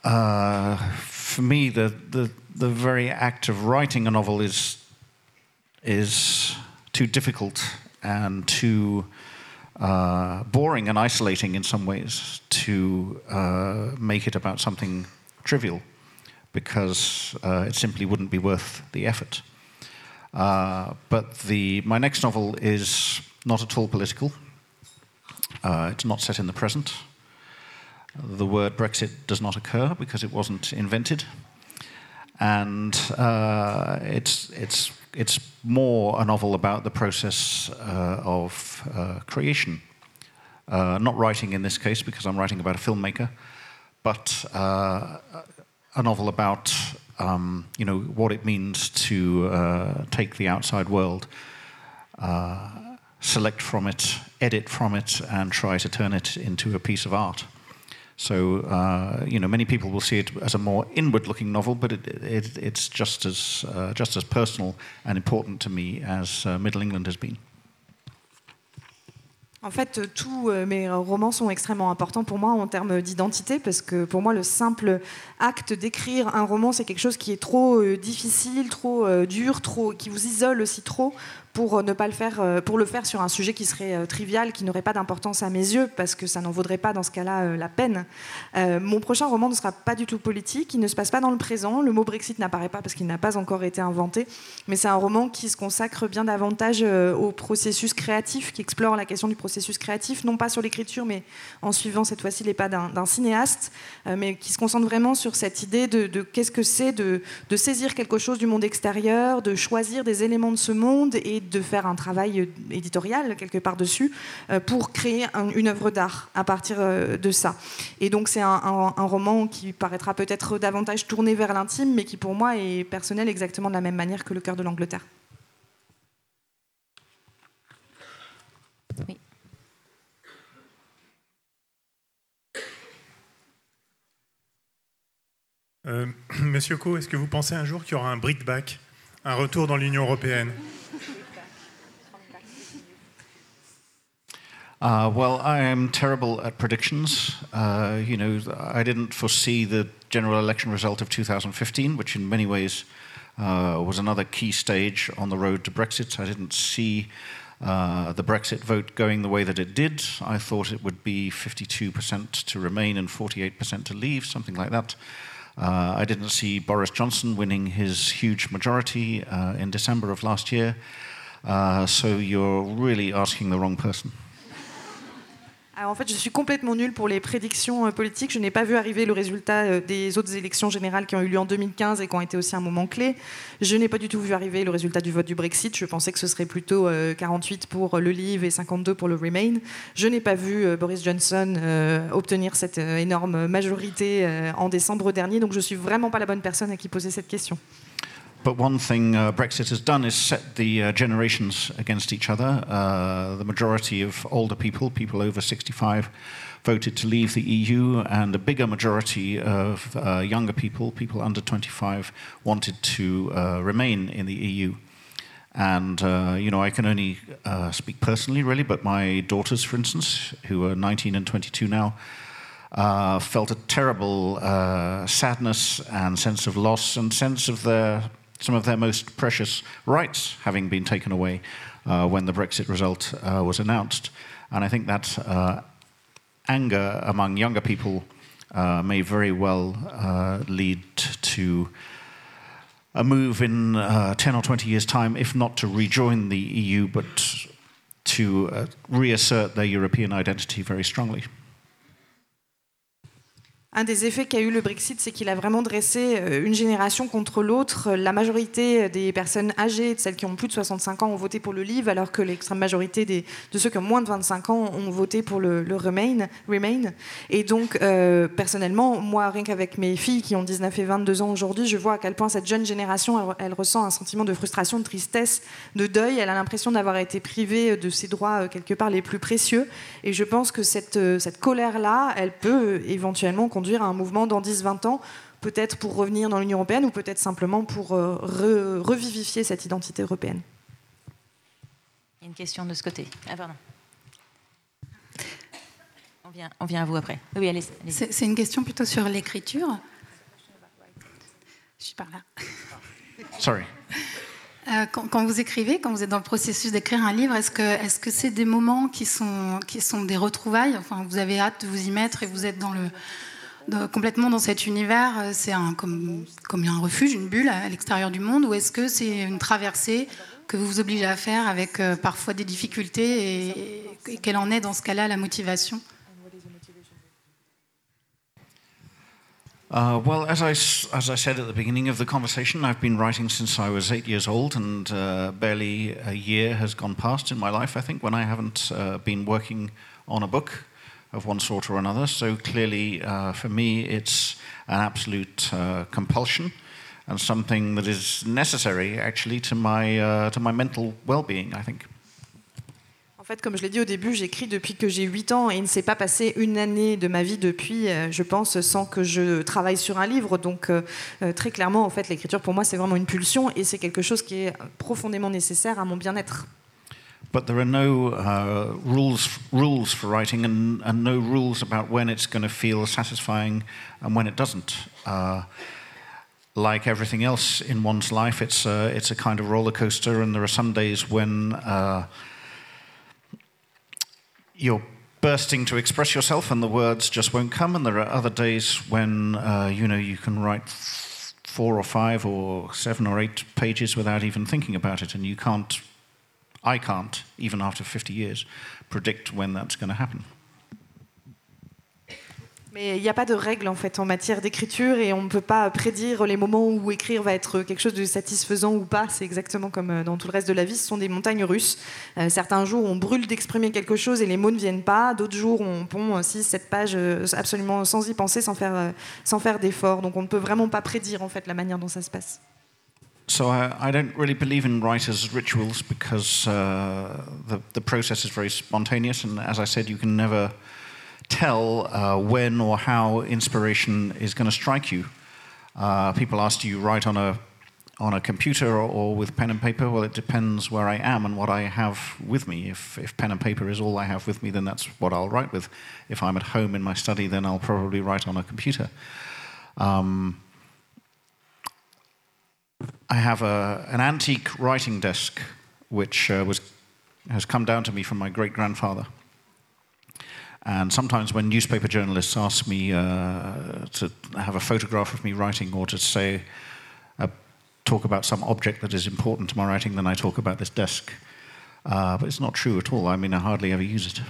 for me, the very act of writing a novel is too difficult and too boring and isolating in some ways to make it about something trivial, because it simply wouldn't be worth the effort. But my next novel is not at all political. It's not set in the present. The word Brexit does not occur because it wasn't invented, and it's more a novel about the process of creation. Not writing in this case because I'm writing about a filmmaker, but a novel about what it means to take the outside world, select from it, edit from it, and try to turn it into a piece of art. So, many people will see it as a more inward-looking novel, but it's just as personal and important to me as Middle England has been. En fait, tous mes romans sont extrêmement importants pour moi en termes d'identité, parce que pour moi, le simple acte d'écrire un roman, c'est quelque chose qui est trop difficile, trop dur, qui vous isole aussi trop pour ne pas le faire, pour le faire sur un sujet qui serait trivial, qui n'aurait pas d'importance à mes yeux, parce que ça n'en vaudrait pas dans ce cas-là la peine. Mon prochain roman ne sera pas du tout politique, il ne se passe pas dans le présent, le mot Brexit n'apparaît pas parce qu'il n'a pas encore été inventé, mais c'est un roman qui se consacre bien davantage au processus créatif, qui explore la question du processus créatif, non pas sur l'écriture, mais en suivant cette fois-ci les pas d'un cinéaste, mais qui se concentre vraiment sur cette idée de qu'est-ce que c'est de saisir quelque chose du monde extérieur, de choisir des éléments de ce monde et de faire un travail éditorial quelque part dessus pour créer une œuvre d'art à partir de ça. Et donc c'est un roman qui paraîtra peut-être davantage tourné vers l'intime, mais qui pour moi est personnel exactement de la même manière que Le cœur de l'Angleterre. Oui. Monsieur Coe, est-ce que vous pensez un jour qu'il y aura un brickback, un retour dans l'Union européenne? Well, I am terrible at predictions. I didn't foresee the general election result of 2015, which in many ways was another key stage on the road to Brexit. I didn't see the Brexit vote going the way that it did. I thought it would be 52% to remain and 48% to leave, something like that. I didn't see Boris Johnson winning his huge majority in December of last year. So you're really asking the wrong person. Alors en fait, je suis complètement nulle pour les prédictions politiques. Je n'ai pas vu arriver le résultat des autres élections générales qui ont eu lieu en 2015 et qui ont été aussi un moment clé. Je n'ai pas du tout vu arriver le résultat du vote du Brexit. Je pensais que ce serait plutôt 48 pour le Leave et 52 pour le Remain. Je n'ai pas vu Boris Johnson obtenir cette énorme majorité en décembre dernier. Donc je suis vraiment pas la bonne personne à qui poser cette question. But one thing Brexit has done is set the generations against each other. The majority of older people over 65, voted to leave the EU, and a bigger majority of younger people under 25, wanted to remain in the EU. And, I can only speak personally, really, but my daughters, for instance, who are 19 and 22 now, felt a terrible sadness and sense of loss and sense of some of their most precious rights having been taken away when the Brexit result was announced. And I think that anger among younger people may very well lead to a move in 10 or 20 years' time, if not to rejoin the EU, but to reassert their European identity very strongly. Un des effets qu'a eu le Brexit, c'est qu'il a vraiment dressé une génération contre l'autre. La majorité des personnes âgées, celles qui ont plus de 65 ans, ont voté pour le Leave, alors que l'extrême majorité de ceux qui ont moins de 25 ans ont voté pour le Remain. Et donc, personnellement, moi, rien qu'avec mes filles qui ont 19 et 22 ans aujourd'hui, je vois à quel point cette jeune génération, elle ressent un sentiment de frustration, de tristesse, de deuil. Elle a l'impression d'avoir été privée de ses droits quelque part les plus précieux. Et je pense que cette colère-là, elle peut éventuellement conduire à un mouvement dans 10-20 ans, peut-être pour revenir dans l'Union européenne ou peut-être simplement pour revivifier cette identité européenne. Il y a une question de ce côté. Ah, pardon. On vient à vous après. Oui, allez. C'est une question plutôt sur l'écriture. Je suis par là. Sorry. Quand vous écrivez, quand vous êtes dans le processus d'écrire un livre, est-ce que c'est des moments qui sont des retrouvailles ? Enfin, vous avez hâte de vous y mettre et vous êtes complètement dans cet univers, c'est comme un refuge, une bulle à l'extérieur du monde, ou est-ce que c'est une traversée que vous vous obligez à faire avec parfois des difficultés et quelle en est dans ce cas-là la motivation ? Well, as I said at the beginning of the conversation, I've been writing since I was 8 years old, and barely a year has gone past in my life, I think, when I haven't been working on a book of one sort or another. So clearly, for me, it's an absolute compulsion and something that is necessary, actually, to my mental well-being, I think. En fait, comme je l'ai dit au début, j'écris depuis que j'ai 8 ans et il ne s'est pas passé une année de ma vie depuis, je pense, sans que je travaille sur un livre. Donc, très clairement, en fait, l'écriture, pour moi, c'est vraiment une pulsion et c'est quelque chose qui est profondément nécessaire à mon bien-être. But there are no rules for writing and no rules about when it's going to feel satisfying and when it doesn't. Like everything else in one's life, it's a kind of roller coaster, and there are some days when you're bursting to express yourself and the words just won't come, and there are other days when you can write 4 or 5 or 7 or 8 pages without even thinking about it, and I can't, even after 50 years, predict when that's going to happen. Mais il n'y a pas de règle en fait en matière d'écriture et on ne peut pas prédire les moments où écrire va être quelque chose de satisfaisant ou pas. C'est exactement comme dans tout le reste de la vie, ce sont des montagnes russes. Certains jours, on brûle d'exprimer quelque chose et les mots ne viennent pas. D'autres jours, on pond 6-7 pages absolument sans y penser, sans faire d'effort. Donc on ne peut vraiment pas prédire en fait la manière dont ça se passe. So I don't really believe in writers' rituals because the process is very spontaneous, and as I said, you can never tell when or how inspiration is going to strike you. People ask, do you write on a computer or with pen and paper? Well, it depends where I am and what I have with me. If pen and paper is all I have with me, then that's what I'll write with. If I'm at home in my study, then I'll probably write on a computer. I have an antique writing desk, which has come down to me from my great-grandfather. And sometimes when newspaper journalists ask me to have a photograph of me writing or to talk about some object that is important to my writing, then I talk about this desk. But it's not true at all. I mean, I hardly ever use it.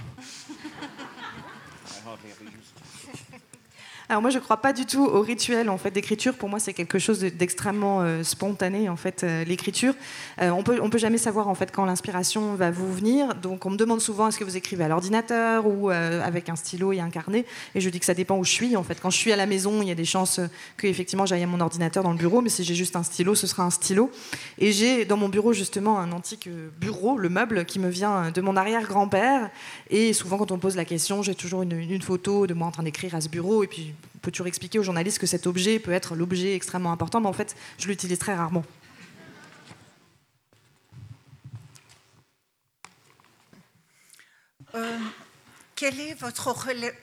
Alors moi je ne crois pas du tout au rituel en fait, d'écriture, pour moi c'est quelque chose d'extrêmement spontané en fait, l'écriture. On peut jamais savoir en fait, quand l'inspiration va vous venir, donc on me demande souvent est-ce que vous écrivez à l'ordinateur ou avec un stylo et un carnet, et je dis que ça dépend où je suis en fait. Quand je suis à la maison, il y a des chances que effectivement j'aille à mon ordinateur dans le bureau, mais si j'ai juste un stylo, ce sera un stylo. Et j'ai dans mon bureau justement un antique bureau, le meuble qui me vient de mon arrière-grand-père, et souvent quand on me pose la question, j'ai toujours une photo de moi en train d'écrire à ce bureau, et puis on peut toujours expliquer aux journalistes que cet objet peut être l'objet extrêmement important, mais en fait, je l'utilise très rarement. Quelle est votre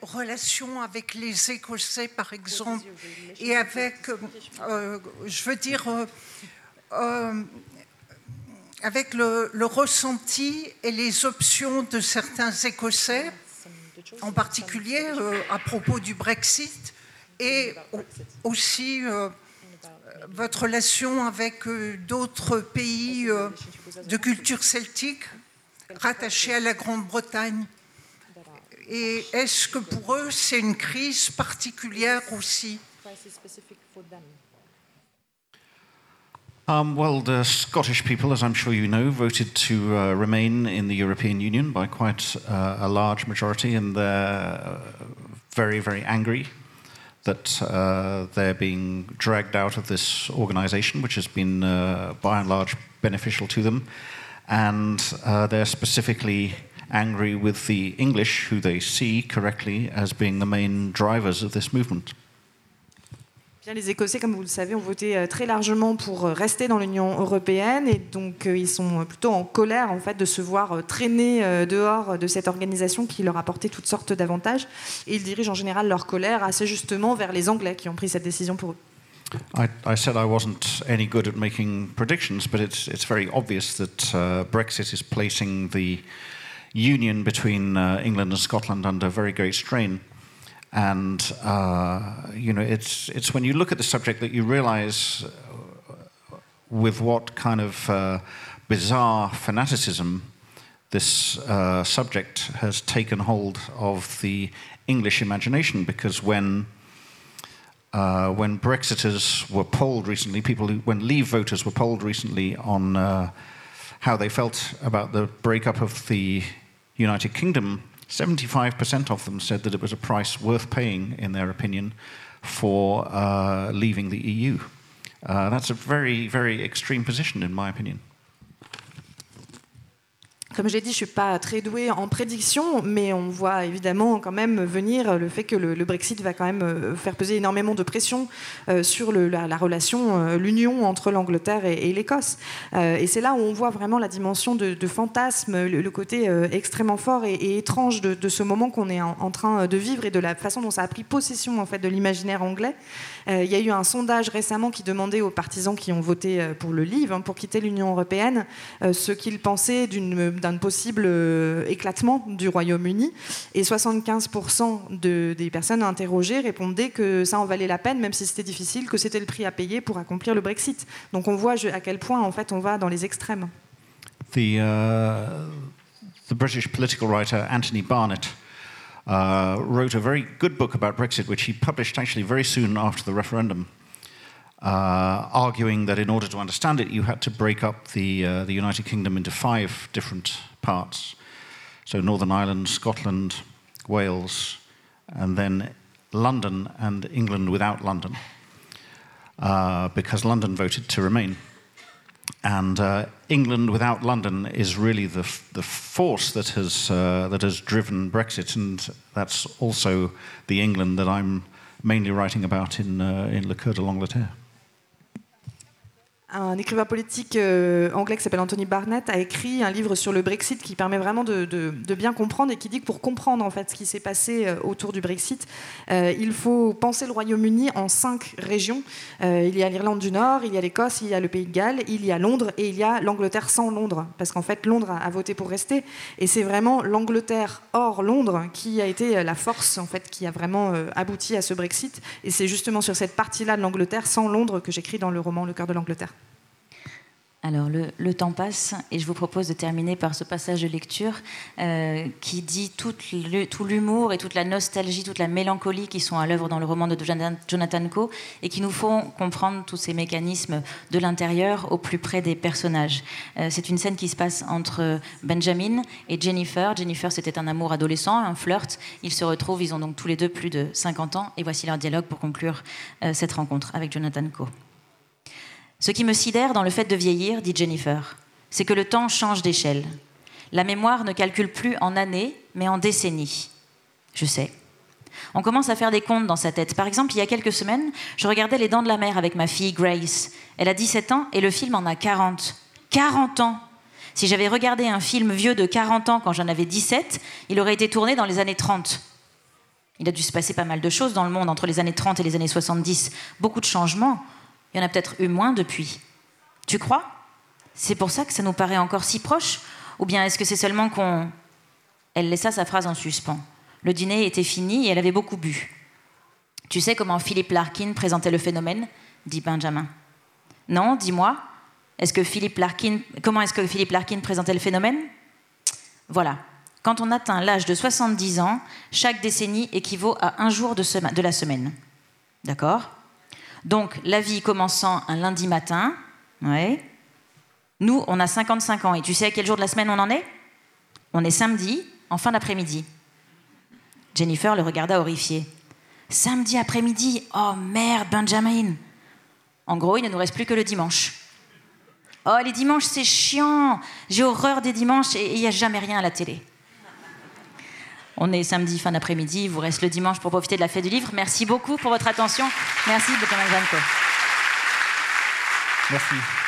relation avec les Écossais, par exemple, et avec, je veux dire, avec le ressenti et les options de certains Écossais ? En particulier à propos du Brexit et aussi votre relation avec d'autres pays de culture celtique rattachés à la Grande-Bretagne. Et est-ce que pour eux, c'est une crise particulière aussi? Well, the Scottish people, as I'm sure you know, voted to remain in the European Union by quite a large majority, and they're very, very angry that they're being dragged out of this organisation, which has been, by and large, beneficial to them. And they're specifically angry with the English, who they see correctly as being the main drivers of this movement. Bien, les Écossais, comme vous le savez, ont voté très largement pour rester dans l'Union européenne, et donc ils sont plutôt en colère en fait, de se voir traîner dehors de cette organisation qui leur apportait toutes sortes d'avantages, et ils dirigent en général leur colère assez justement vers les Anglais qui ont pris cette décision pour eux. I said I wasn't any good at making predictions, but it's very obvious that Brexit is placing the union between England and Scotland under very great strain. And, you know, it's when you look at the subject that you realize with what kind of bizarre fanaticism this subject has taken hold of the English imagination. Because when Brexiters were polled recently, when Leave voters were polled recently on how they felt about the breakup of the United Kingdom, 75% of them said that it was a price worth paying, in their opinion, for leaving the EU. That's a very, very extreme position, in my opinion. Comme je l'ai dit, je ne suis pas très douée en prédiction, mais on voit évidemment quand même venir le fait que le Brexit va quand même faire peser énormément de pression sur la relation, l'union entre l'Angleterre et l'Écosse. Et c'est là où on voit vraiment la dimension de fantasme, le côté extrêmement fort et étrange de ce moment qu'on est en train de vivre et de la façon dont ça a pris possession en fait, de l'imaginaire anglais. Il y a eu un sondage récemment qui demandait aux partisans qui ont voté pour le Leave, pour quitter l'Union européenne, ce qu'ils pensaient d'un possible éclatement du Royaume-Uni, et 75% des personnes interrogées répondaient que ça en valait la peine, même si c'était difficile, que c'était le prix à payer pour accomplir le Brexit. Donc on voit à quel point en fait on va dans les extrêmes. The British political writer Anthony Barnett wrote a very good book about Brexit, which he published actually very soon after the referendum, arguing that in order to understand it, you had to break up the United Kingdom into 5 different parts. So Northern Ireland, Scotland, Wales, and then London and England without London, because London voted to remain. And England without London is really the force that has driven Brexit, and that's also the England that I'm mainly writing about in Le Cercle Fermé. Un écrivain politique anglais qui s'appelle Anthony Barnett a écrit un livre sur le Brexit qui permet vraiment de bien comprendre, et qui dit que pour comprendre en fait, ce qui s'est passé autour du Brexit, il faut penser le Royaume-Uni en 5 régions. Il y a l'Irlande du Nord, il y a l'Écosse, il y a le Pays de Galles, il y a Londres et il y a l'Angleterre sans Londres. Parce qu'en fait, Londres a voté pour rester, et c'est vraiment l'Angleterre hors Londres qui a été la force en fait, qui a vraiment abouti à ce Brexit. Et c'est justement sur cette partie-là de l'Angleterre sans Londres que j'écris dans le roman Le Cœur de l'Angleterre. Alors le temps passe, et je vous propose de terminer par ce passage de lecture qui dit tout l'humour et toute la nostalgie, toute la mélancolie qui sont à l'œuvre dans le roman de Jonathan Coe, et qui nous font comprendre tous ces mécanismes de l'intérieur au plus près des personnages. C'est une scène qui se passe entre Benjamin et Jennifer. Jennifer, c'était un amour adolescent, un flirt. Ils se retrouvent, ils ont donc tous les deux plus de 50 ans, et voici leur dialogue pour conclure cette rencontre avec Jonathan Coe. « Ce qui me sidère dans le fait de vieillir, dit Jennifer, c'est que le temps change d'échelle. La mémoire ne calcule plus en années, mais en décennies. Je sais. On commence à faire des comptes dans sa tête. Par exemple, il y a quelques semaines, je regardais Les Dents de la Mer avec ma fille Grace. Elle a 17 ans et le film en a 40. 40 ans! Si j'avais regardé un film vieux de 40 ans quand j'en avais 17, il aurait été tourné dans les années 30. » Il a dû se passer pas mal de choses dans le monde entre les années 30 et les années 70. Beaucoup de changements. Il y en a peut-être eu moins depuis. Tu crois? C'est pour ça que ça nous paraît encore si proche? Ou bien est-ce que c'est seulement qu'on... Elle laissa sa phrase en suspens. Le dîner était fini et elle avait beaucoup bu. Tu sais comment Philip Larkin présentait le phénomène? Dit Benjamin. Non, dis-moi. Comment est-ce que Philip Larkin présentait le phénomène? Voilà. Quand on atteint l'âge de 70 ans, chaque décennie équivaut à un jour de la semaine. D'accord ? Donc, la vie commençant un lundi matin, ouais. Nous, on a 55 ans. Et tu sais à quel jour de la semaine on en est ? On est samedi, en fin d'après-midi. Jennifer le regarda horrifiée. Samedi après-midi ? Oh merde, Benjamin ! En gros, il ne nous reste plus que le dimanche. Oh, les dimanches, c'est chiant ! J'ai horreur des dimanches et il n'y a jamais rien à la télé. On est samedi, fin d'après-midi, il vous reste le dimanche pour profiter de la fête du livre. Merci beaucoup pour votre attention. Merci, Jonathan Coe. Merci.